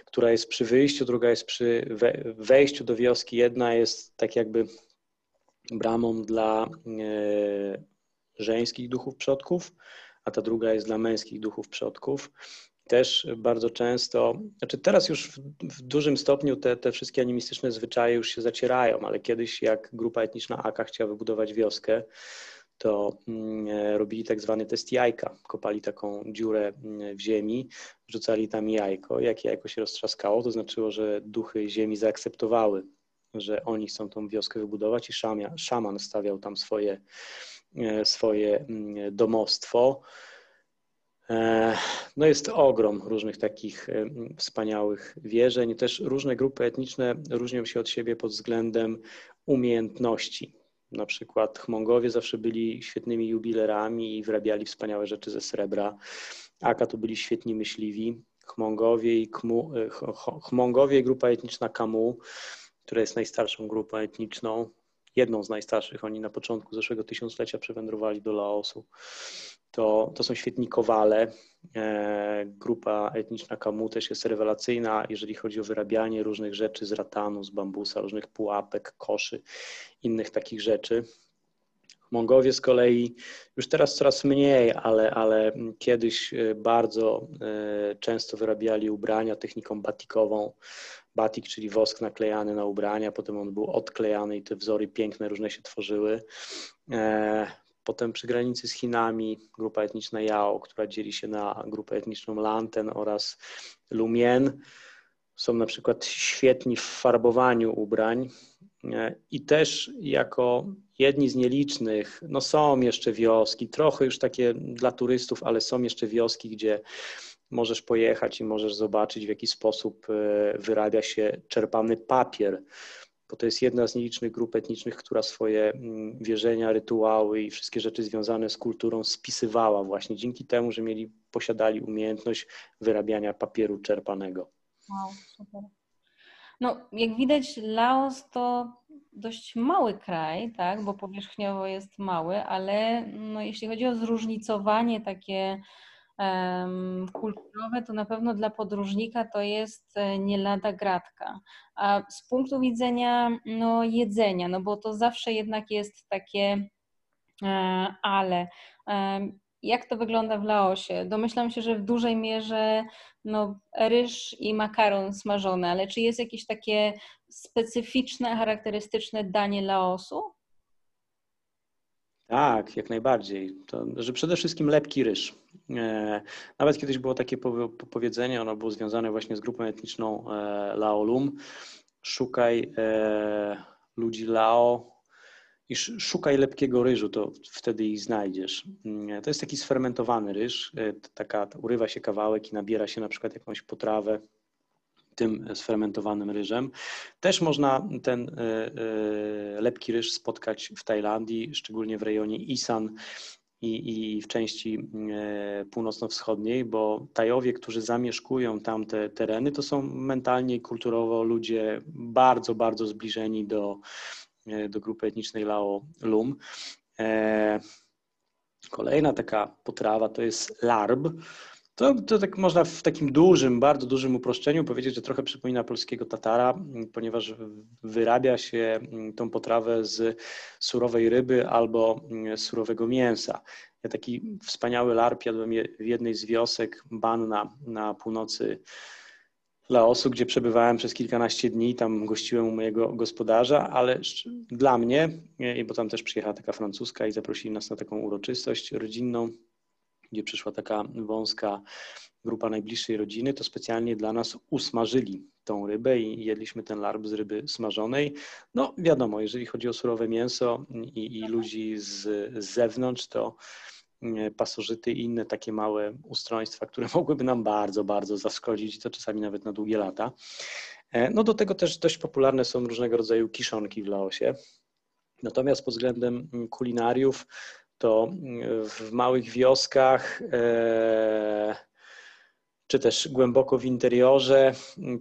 która jest przy wyjściu, druga jest przy wejściu do wioski, jedna jest tak jakby bramą dla żeńskich duchów przodków, a ta druga jest dla męskich duchów przodków. Też bardzo często, znaczy teraz już w, w dużym stopniu te, te wszystkie animistyczne zwyczaje już się zacierają, ale kiedyś jak grupa etniczna Akha chciała wybudować wioskę, to robili tak zwany test jajka. Kopali taką dziurę w ziemi, wrzucali tam jajko. Jak jajko się roztrzaskało, to znaczyło, że duchy ziemi zaakceptowały, że oni chcą tą wioskę wybudować i szamia, szaman stawiał tam swoje, swoje domostwo. No jest ogrom różnych takich wspaniałych wierzeń. Też różne grupy etniczne różnią się od siebie pod względem umiejętności. Na przykład Hmongowie zawsze byli świetnymi jubilerami i wyrabiali wspaniałe rzeczy ze srebra. Akha to byli świetni myśliwi. Hmongowie i, Khmu, Hmongowie i grupa etniczna Kamu, która jest najstarszą grupą etniczną, jedną z najstarszych, oni na początku zeszłego tysiąclecia przewędrowali do Laosu. To, to są świetni kowale. E, grupa etniczna Kamu też jest rewelacyjna, jeżeli chodzi o wyrabianie różnych rzeczy z ratanu, z bambusa, różnych pułapek, koszy, innych takich rzeczy. Hmongowie z kolei już teraz coraz mniej, ale, ale kiedyś bardzo e, często wyrabiali ubrania techniką batikową. Batik, czyli wosk naklejany na ubrania, potem on był odklejany i te wzory piękne różne się tworzyły. Potem przy granicy z Chinami grupa etniczna Yao, która dzieli się na grupę etniczną Lanten oraz Lumien. Są na przykład świetni w farbowaniu ubrań i też jako jedni z nielicznych, no są jeszcze wioski, trochę już takie dla turystów, ale są jeszcze wioski, gdzie możesz pojechać i możesz zobaczyć, w jaki sposób wyrabia się czerpany papier, bo to jest jedna z nielicznych grup etnicznych, która swoje wierzenia, rytuały i wszystkie rzeczy związane z kulturą spisywała właśnie dzięki temu, że mieli, posiadali umiejętność wyrabiania papieru czerpanego. Wow, super. No, jak widać, Laos to dość mały kraj, tak, bo powierzchniowo jest mały, ale no, jeśli chodzi o zróżnicowanie takie kulturowe, to na pewno dla podróżnika to jest nie lada gratka. A z punktu widzenia no, jedzenia, no bo to zawsze jednak jest takie ale. Jak to wygląda w Laosie? Domyślam się, że w dużej mierze no, ryż i makaron smażony, ale czy jest jakieś takie specyficzne, charakterystyczne danie Laosu? Tak, jak najbardziej. To, że przede wszystkim lepki ryż. Nawet kiedyś było takie powiedzenie, ono było związane właśnie z grupą etniczną Laolum. Szukaj ludzi Lao i szukaj lepkiego ryżu, to wtedy ich znajdziesz. To jest taki sfermentowany ryż, taka urywa się kawałek i nabiera się na przykład jakąś potrawę tym sfermentowanym ryżem. Też można ten lepki ryż spotkać w Tajlandii, szczególnie w rejonie Isan i, i w części północno-wschodniej, bo Tajowie, którzy zamieszkują tamte tereny, to są mentalnie i kulturowo ludzie bardzo, bardzo zbliżeni do, do grupy etnicznej Laolum. Kolejna taka potrawa to jest larb. To, to tak można w takim dużym, bardzo dużym uproszczeniu powiedzieć, że trochę przypomina polskiego tatara, ponieważ wyrabia się tą potrawę z surowej ryby albo surowego mięsa. Ja taki wspaniały larb jadłem w jednej z wiosek Banna na północy Laosu, gdzie przebywałem przez kilkanaście dni, tam gościłem u mojego gospodarza, ale dla mnie, bo tam też przyjechała taka francuska i zaprosili nas na taką uroczystość rodzinną, gdzie przyszła taka wąska grupa najbliższej rodziny, to specjalnie dla nas usmażyli tą rybę i jedliśmy ten larb z ryby smażonej. No wiadomo, jeżeli chodzi o surowe mięso i, i ludzi z, z zewnątrz, to pasożyty i inne takie małe ustrojstwa, które mogłyby nam bardzo, bardzo zaszkodzić, to czasami nawet na długie lata. No do tego też dość popularne są różnego rodzaju kiszonki w Laosie. Natomiast pod względem kulinariów to w małych wioskach czy też głęboko w interiorze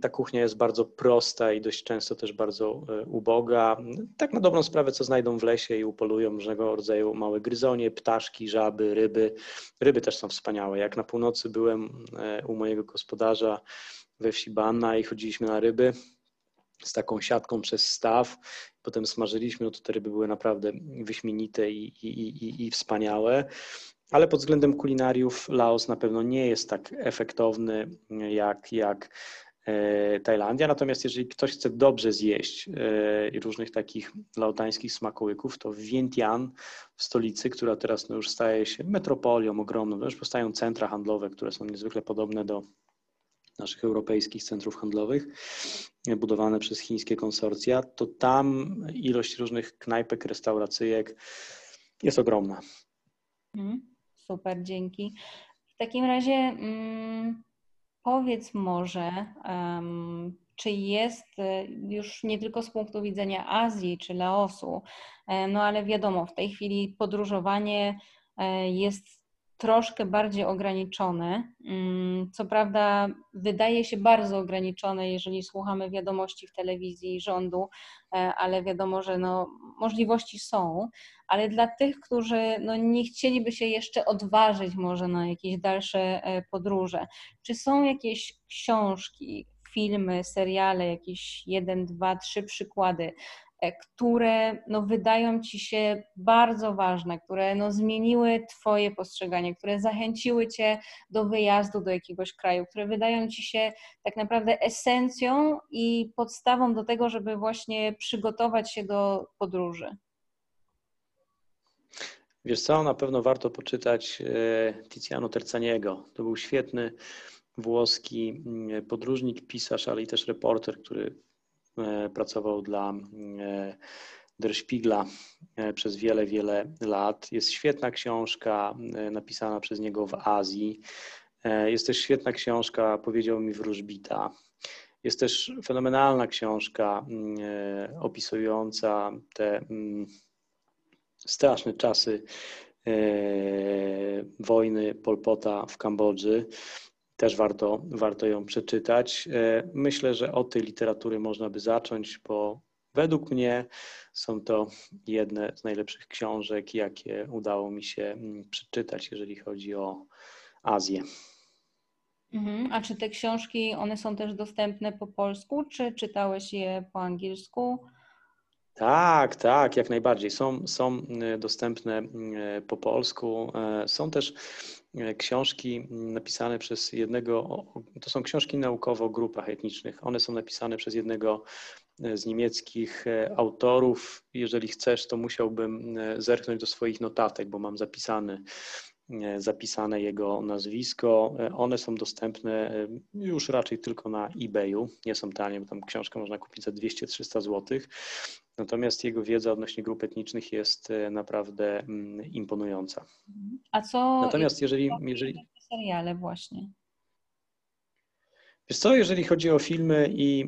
ta kuchnia jest bardzo prosta i dość często też bardzo uboga. Tak na dobrą sprawę, co znajdą w lesie i upolują różnego rodzaju małe gryzonie, ptaszki, żaby, ryby. Ryby też są wspaniałe. Jak na północy byłem u mojego gospodarza we wsi Banna i chodziliśmy na ryby z taką siatką przez staw, potem smażyliśmy, no to te ryby były naprawdę wyśmienite i, i, i, i wspaniałe. Ale pod względem kulinariów Laos na pewno nie jest tak efektowny jak, jak Tajlandia. Natomiast jeżeli ktoś chce dobrze zjeść różnych takich laotańskich smakołyków, to Vientiane w stolicy, która teraz no już staje się metropolią ogromną, no już powstają centra handlowe, które są niezwykle podobne do naszych europejskich centrów handlowych, budowane przez chińskie konsorcja, to tam ilość różnych knajpek, restauracyjek jest ogromna. Super, dzięki. W takim razie mm, powiedz może, um, czy jest już nie tylko z punktu widzenia Azji czy Laosu, no ale wiadomo, w tej chwili podróżowanie jest troszkę bardziej ograniczone, co prawda wydaje się bardzo ograniczone, jeżeli słuchamy wiadomości w telewizji rządu, ale wiadomo, że no, możliwości są, ale dla tych, którzy no, nie chcieliby się jeszcze odważyć może na jakieś dalsze podróże, czy są jakieś książki, filmy, seriale, jakieś jeden, dwa, trzy przykłady, które no, wydają Ci się bardzo ważne, które no, zmieniły Twoje postrzeganie, które zachęciły Cię do wyjazdu do jakiegoś kraju, które wydają Ci się tak naprawdę esencją i podstawą do tego, żeby właśnie przygotować się do podróży? Wiesz co, na pewno warto poczytać Tiziano Terzaniego. To był świetny włoski podróżnik, pisarz, ale i też reporter, który pracował dla Der Spiegla przez wiele, wiele lat. Jest świetna książka napisana przez niego w Azji. Jest też świetna książka, powiedział mi wróżbita. Jest też fenomenalna książka opisująca te straszne czasy wojny Polpota w Kambodży. Też warto, warto ją przeczytać. Myślę, że od tej literatury można by zacząć, bo według mnie są to jedne z najlepszych książek, jakie udało mi się przeczytać, jeżeli chodzi o Azję. Mhm. A czy te książki, one są też dostępne po polsku, czy czytałeś je po angielsku? Tak, tak, jak najbardziej. Są, są dostępne po polsku. Są też książki napisane przez jednego, to są książki naukowe o grupach etnicznych. One są napisane przez jednego z niemieckich autorów. Jeżeli chcesz, to musiałbym zerknąć do swoich notatek, bo mam zapisany, zapisane jego nazwisko. One są dostępne już raczej tylko na eBayu. Nie są tanie, bo tam książkę można kupić za dwieście trzysta złotych. Natomiast jego wiedza odnośnie grup etnicznych jest naprawdę imponująca. A co Natomiast jeżeli, jeżeli... seriale właśnie? Wiesz co, jeżeli chodzi o filmy i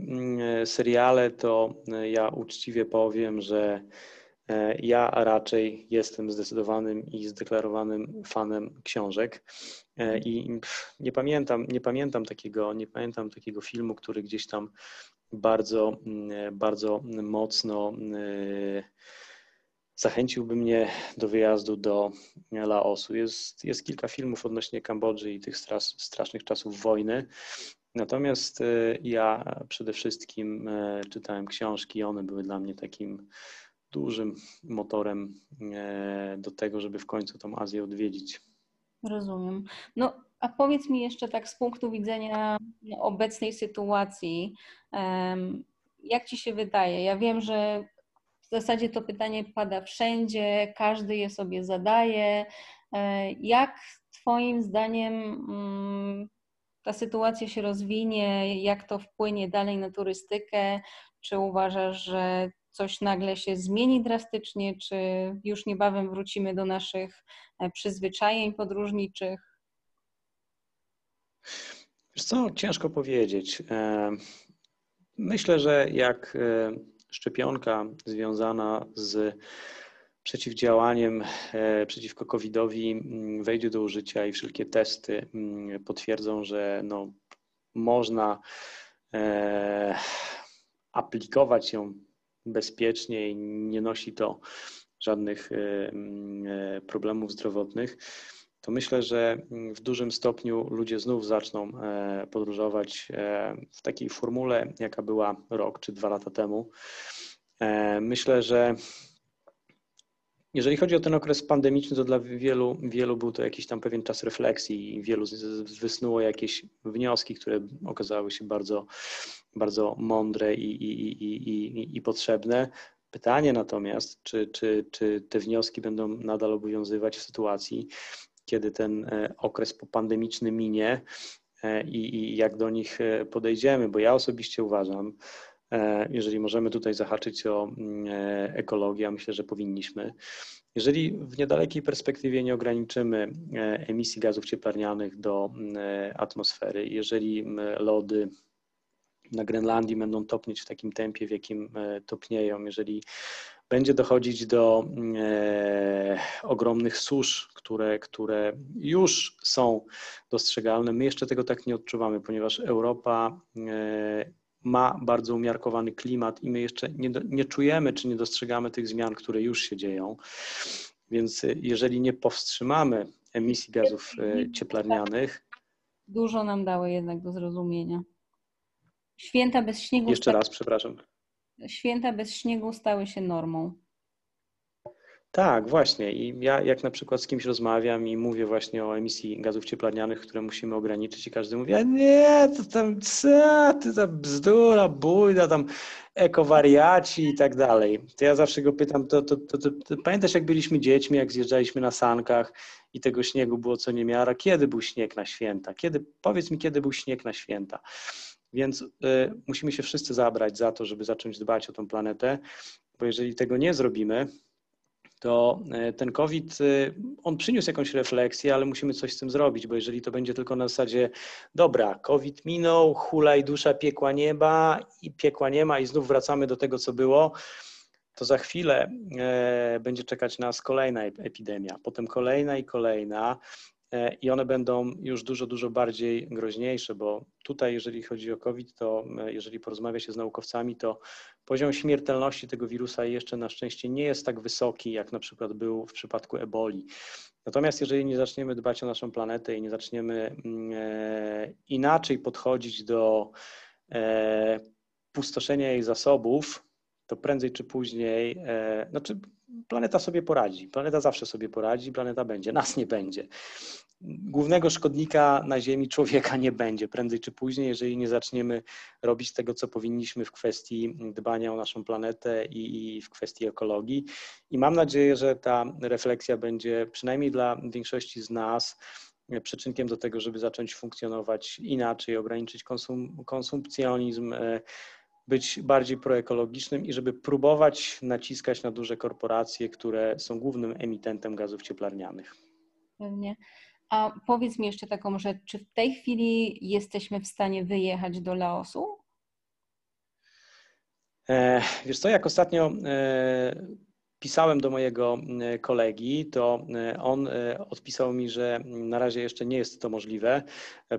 seriale, to ja uczciwie powiem, że ja raczej jestem zdecydowanym i zdeklarowanym fanem książek i nie pamiętam, nie pamiętam takiego, nie pamiętam takiego filmu, który gdzieś tam bardzo, bardzo mocno zachęciłby mnie do wyjazdu do Laosu. Jest, jest kilka filmów odnośnie Kambodży i tych stras, strasznych czasów wojny. Natomiast ja przede wszystkim czytałem książki, one były dla mnie takim dużym motorem do tego, żeby w końcu tą Azję odwiedzić. Rozumiem. No, a powiedz mi jeszcze tak z punktu widzenia obecnej sytuacji, jak Ci się wydaje? Ja wiem, że w zasadzie to pytanie pada wszędzie, każdy je sobie zadaje. Jak Twoim zdaniem ta sytuacja się rozwinie, jak to wpłynie dalej na turystykę? Czy uważasz, że coś nagle się zmieni drastycznie, czy już niebawem wrócimy do naszych przyzwyczajeń podróżniczych? Wiesz co, ciężko powiedzieć. Myślę, że jak szczepionka związana z przeciwdziałaniem przeciwko kowid-owi wejdzie do użycia i wszelkie testy potwierdzą, że no, można aplikować ją bezpiecznie i nie nosi to żadnych problemów zdrowotnych, to myślę, że w dużym stopniu ludzie znów zaczną podróżować w takiej formule, jaka była rok czy dwa lata temu. Myślę, że jeżeli chodzi o ten okres pandemiczny, to dla wielu, wielu był to jakiś tam pewien czas refleksji i wielu wysnuło jakieś wnioski, które okazały się bardzo, bardzo mądre i, i, i, i, i potrzebne. Pytanie natomiast, czy, czy, czy te wnioski będą nadal obowiązywać w sytuacji, kiedy ten okres popandemiczny minie i, i jak do nich podejdziemy, bo ja osobiście uważam, jeżeli możemy tutaj zahaczyć o ekologię, myślę, że powinniśmy. Jeżeli w niedalekiej perspektywie nie ograniczymy emisji gazów cieplarnianych do atmosfery, jeżeli lody na Grenlandii będą topnieć w takim tempie, w jakim topnieją, jeżeli będzie dochodzić do ogromnych susz, które, które już są dostrzegalne, my jeszcze tego tak nie odczuwamy, ponieważ Europa ma bardzo umiarkowany klimat i my jeszcze nie, nie czujemy czy nie dostrzegamy tych zmian, które już się dzieją. Więc jeżeli nie powstrzymamy emisji gazów cieplarnianych... Dużo nam dały jednak do zrozumienia. Święta bez śniegu... Jeszcze stały... raz, przepraszam. Święta bez śniegu stały się normą. Tak, właśnie. I ja jak na przykład z kimś rozmawiam i mówię właśnie o emisji gazów cieplarnianych, które musimy ograniczyć i każdy mówi, a nie, to tam co, to ta bzdura, bójda, tam ekowariaci i tak dalej. To ja zawsze go pytam, to, to, to, to, to pamiętasz jak byliśmy dziećmi, jak zjeżdżaliśmy na sankach i tego śniegu było co niemiara? Kiedy był śnieg na święta? Kiedy, powiedz mi, kiedy był śnieg na święta? Więc y, musimy się wszyscy zabrać za to, żeby zacząć dbać o tą planetę, bo jeżeli tego nie zrobimy, to ten COVID, on przyniósł jakąś refleksję, ale musimy coś z tym zrobić, bo jeżeli to będzie tylko na zasadzie, dobra, COVID minął, hulaj dusza piekła nieba i piekła nie ma i znów wracamy do tego, co było, to za chwilę e, będzie czekać nas kolejna epidemia, potem kolejna i kolejna e, i one będą już dużo, dużo bardziej groźniejsze, bo tutaj, jeżeli chodzi o COVID, to e, jeżeli porozmawia się z naukowcami, to poziom śmiertelności tego wirusa jeszcze na szczęście nie jest tak wysoki, jak na przykład był w przypadku eboli. Natomiast jeżeli nie zaczniemy dbać o naszą planetę i nie zaczniemy e, inaczej podchodzić do e, pustoszenia jej zasobów, to prędzej czy później, e, znaczy planeta sobie poradzi, planeta zawsze sobie poradzi, planeta będzie, nas nie będzie. Głównego szkodnika na Ziemi, człowieka, nie będzie prędzej czy później, jeżeli nie zaczniemy robić tego, co powinniśmy w kwestii dbania o naszą planetę i, i w kwestii ekologii. I mam nadzieję, że ta refleksja będzie przynajmniej dla większości z nas przyczynkiem do tego, żeby zacząć funkcjonować inaczej, ograniczyć konsum, konsumpcjonizm, być bardziej proekologicznym i żeby próbować naciskać na duże korporacje, które są głównym emitentem gazów cieplarnianych. Pewnie. A powiedz mi jeszcze taką rzecz, czy w tej chwili jesteśmy w stanie wyjechać do Laosu? E, wiesz co, jak ostatnio e, pisałem do mojego kolegi, to on odpisał mi, że na razie jeszcze nie jest to możliwe,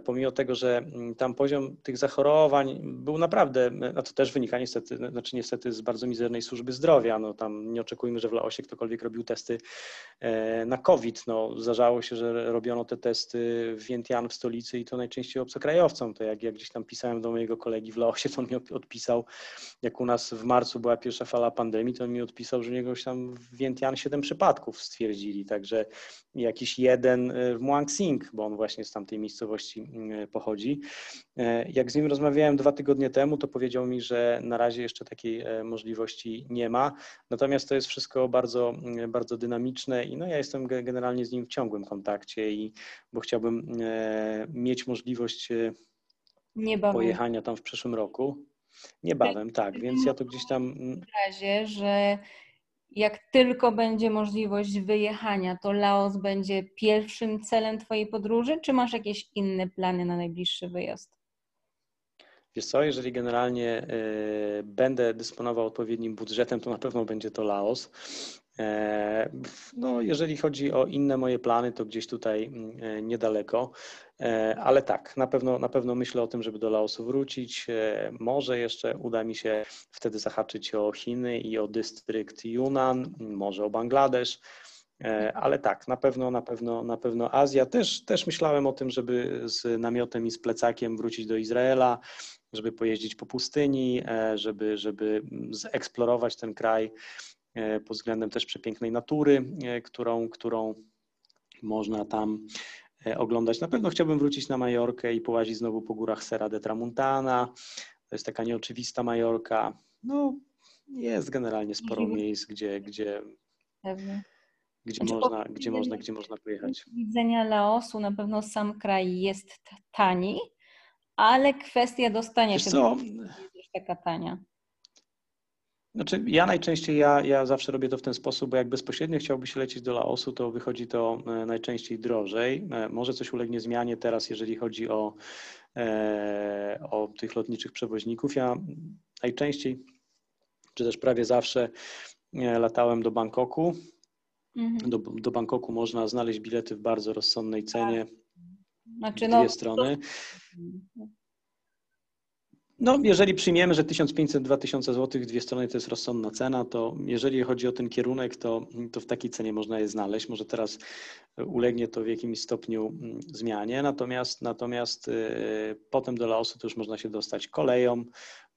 pomimo tego, że tam poziom tych zachorowań był naprawdę, a to też wynika niestety, znaczy niestety z bardzo mizernej służby zdrowia, no tam nie oczekujmy, że w Laosie ktokolwiek robił testy na COVID, no zdarzało się, że robiono te testy w Vientiane, w stolicy i to najczęściej obcokrajowcom, to jak, jak gdzieś tam pisałem do mojego kolegi w Laosie, to on mi odpisał, jak u nas w marcu była pierwsza fala pandemii, to on mi odpisał, że niegoś tam w Vientiane siedem przypadków stwierdzili, także jakiś jeden w Muang Sing, bo on właśnie z tamtej miejscowości pochodzi. Jak z nim rozmawiałem dwa tygodnie temu, to powiedział mi, że na razie jeszcze takiej możliwości nie ma, natomiast to jest wszystko bardzo, bardzo dynamiczne i no ja jestem generalnie z nim w ciągłym kontakcie, i bo chciałbym mieć możliwość Niebawem. pojechania tam w przyszłym roku. Niebawem, tak, więc ja to gdzieś tam... W razie, że jak tylko będzie możliwość wyjechania, to Laos będzie pierwszym celem Twojej podróży, czy masz jakieś inne plany na najbliższy wyjazd? Wiesz co, jeżeli generalnie będę dysponował odpowiednim budżetem, to na pewno będzie to Laos. No, jeżeli chodzi o inne moje plany, to gdzieś tutaj niedaleko, ale tak, na pewno, na pewno myślę o tym, żeby do Laosu wrócić. Może jeszcze uda mi się wtedy zahaczyć o Chiny i o dystrykt Yunnan, może o Bangladesz. Ale tak, na pewno, na pewno, na pewno Azja. Też, też myślałem o tym, żeby z namiotem i z plecakiem wrócić do Izraela, żeby pojeździć po pustyni, żeby, żeby zeksplorować ten kraj pod względem też przepięknej natury, którą, którą można tam oglądać. Na pewno chciałbym wrócić na Majorkę i połazić znowu po górach Serra de Tramuntana. To jest taka nieoczywista Majorka. No, jest generalnie sporo miejsc, gdzie... gdzie... Gdzie, znaczy, można, gdzie, można, gdzie można pojechać. Z widzenia Laosu na pewno sam kraj jest tani, ale kwestia dostania się do jest taka tania. Znaczy, ja najczęściej, ja, ja zawsze robię to w ten sposób, bo jak bezpośrednio chciałby się lecieć do Laosu, to wychodzi to najczęściej drożej. Może coś ulegnie zmianie teraz, jeżeli chodzi o, o tych lotniczych przewoźników. Ja najczęściej, czy też prawie zawsze latałem do Bangkoku. Do, do Bangkoku można znaleźć bilety w bardzo rozsądnej cenie, znaczy, dwie no, strony. No, jeżeli przyjmiemy, że tysiąc pięćset do dwa tysiące złotych, dwie strony to jest rozsądna cena, to jeżeli chodzi o ten kierunek, to, to w takiej cenie można je znaleźć. Może teraz ulegnie to w jakimś stopniu zmianie, natomiast, natomiast yy, potem do Laosu to już można się dostać koleją.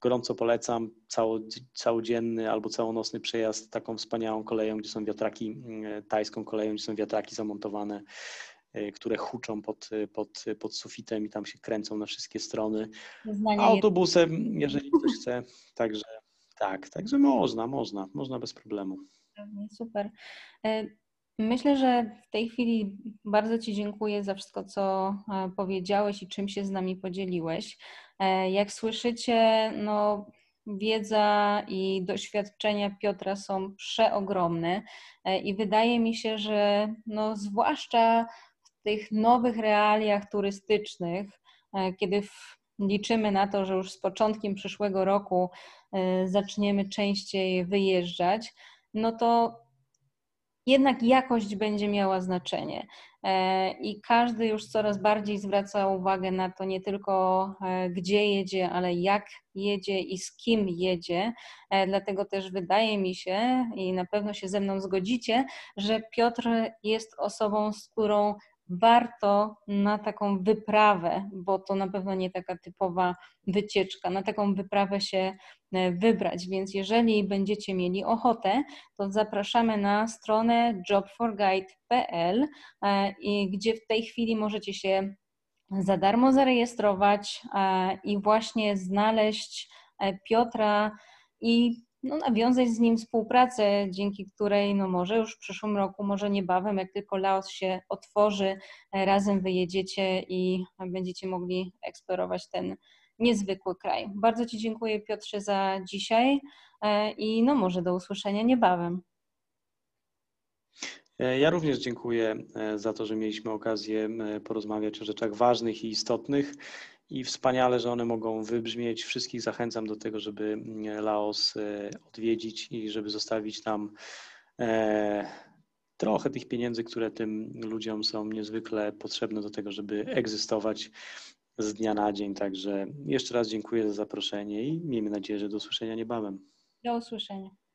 Gorąco polecam cało, całodzienny albo całonocny przejazd taką wspaniałą koleją, gdzie są wiatraki, tajską koleją, gdzie są wiatraki zamontowane, które huczą pod, pod, pod sufitem i tam się kręcą na wszystkie strony. A autobusem, jeżeli ktoś chce, także tak, także można, można, można bez problemu. Super. Myślę, że w tej chwili bardzo Ci dziękuję za wszystko, co powiedziałeś i czym się z nami podzieliłeś. Jak słyszycie, no, wiedza i doświadczenia Piotra są przeogromne i wydaje mi się, że no, zwłaszcza w tych nowych realiach turystycznych, kiedy w liczymy na to, że już z początkiem przyszłego roku zaczniemy częściej wyjeżdżać, no to jednak jakość będzie miała znaczenie i każdy już coraz bardziej zwraca uwagę na to nie tylko gdzie jedzie, ale jak jedzie i z kim jedzie. Dlatego też wydaje mi się i na pewno się ze mną zgodzicie, że Piotr jest osobą, z którą warto na taką wyprawę, bo to na pewno nie taka typowa wycieczka, na taką wyprawę się wybrać, więc jeżeli będziecie mieli ochotę, to zapraszamy na stronę job four guide kropka p l, gdzie w tej chwili możecie się za darmo zarejestrować i właśnie znaleźć Piotra i no, nawiązać z nim współpracę, dzięki której no może już w przyszłym roku, może niebawem, jak tylko Laos się otworzy, razem wyjedziecie i będziecie mogli eksplorować ten niezwykły kraj. Bardzo Ci dziękuję, Piotrze, za dzisiaj i no może do usłyszenia niebawem. Ja również dziękuję za to, że mieliśmy okazję porozmawiać o rzeczach ważnych i istotnych i wspaniale, że one mogą wybrzmieć. Wszystkich zachęcam do tego, żeby Laos odwiedzić i żeby zostawić nam trochę tych pieniędzy, które tym ludziom są niezwykle potrzebne do tego, żeby egzystować z dnia na dzień. Także jeszcze raz dziękuję za zaproszenie i miejmy nadzieję, że do usłyszenia niebawem. Do usłyszenia.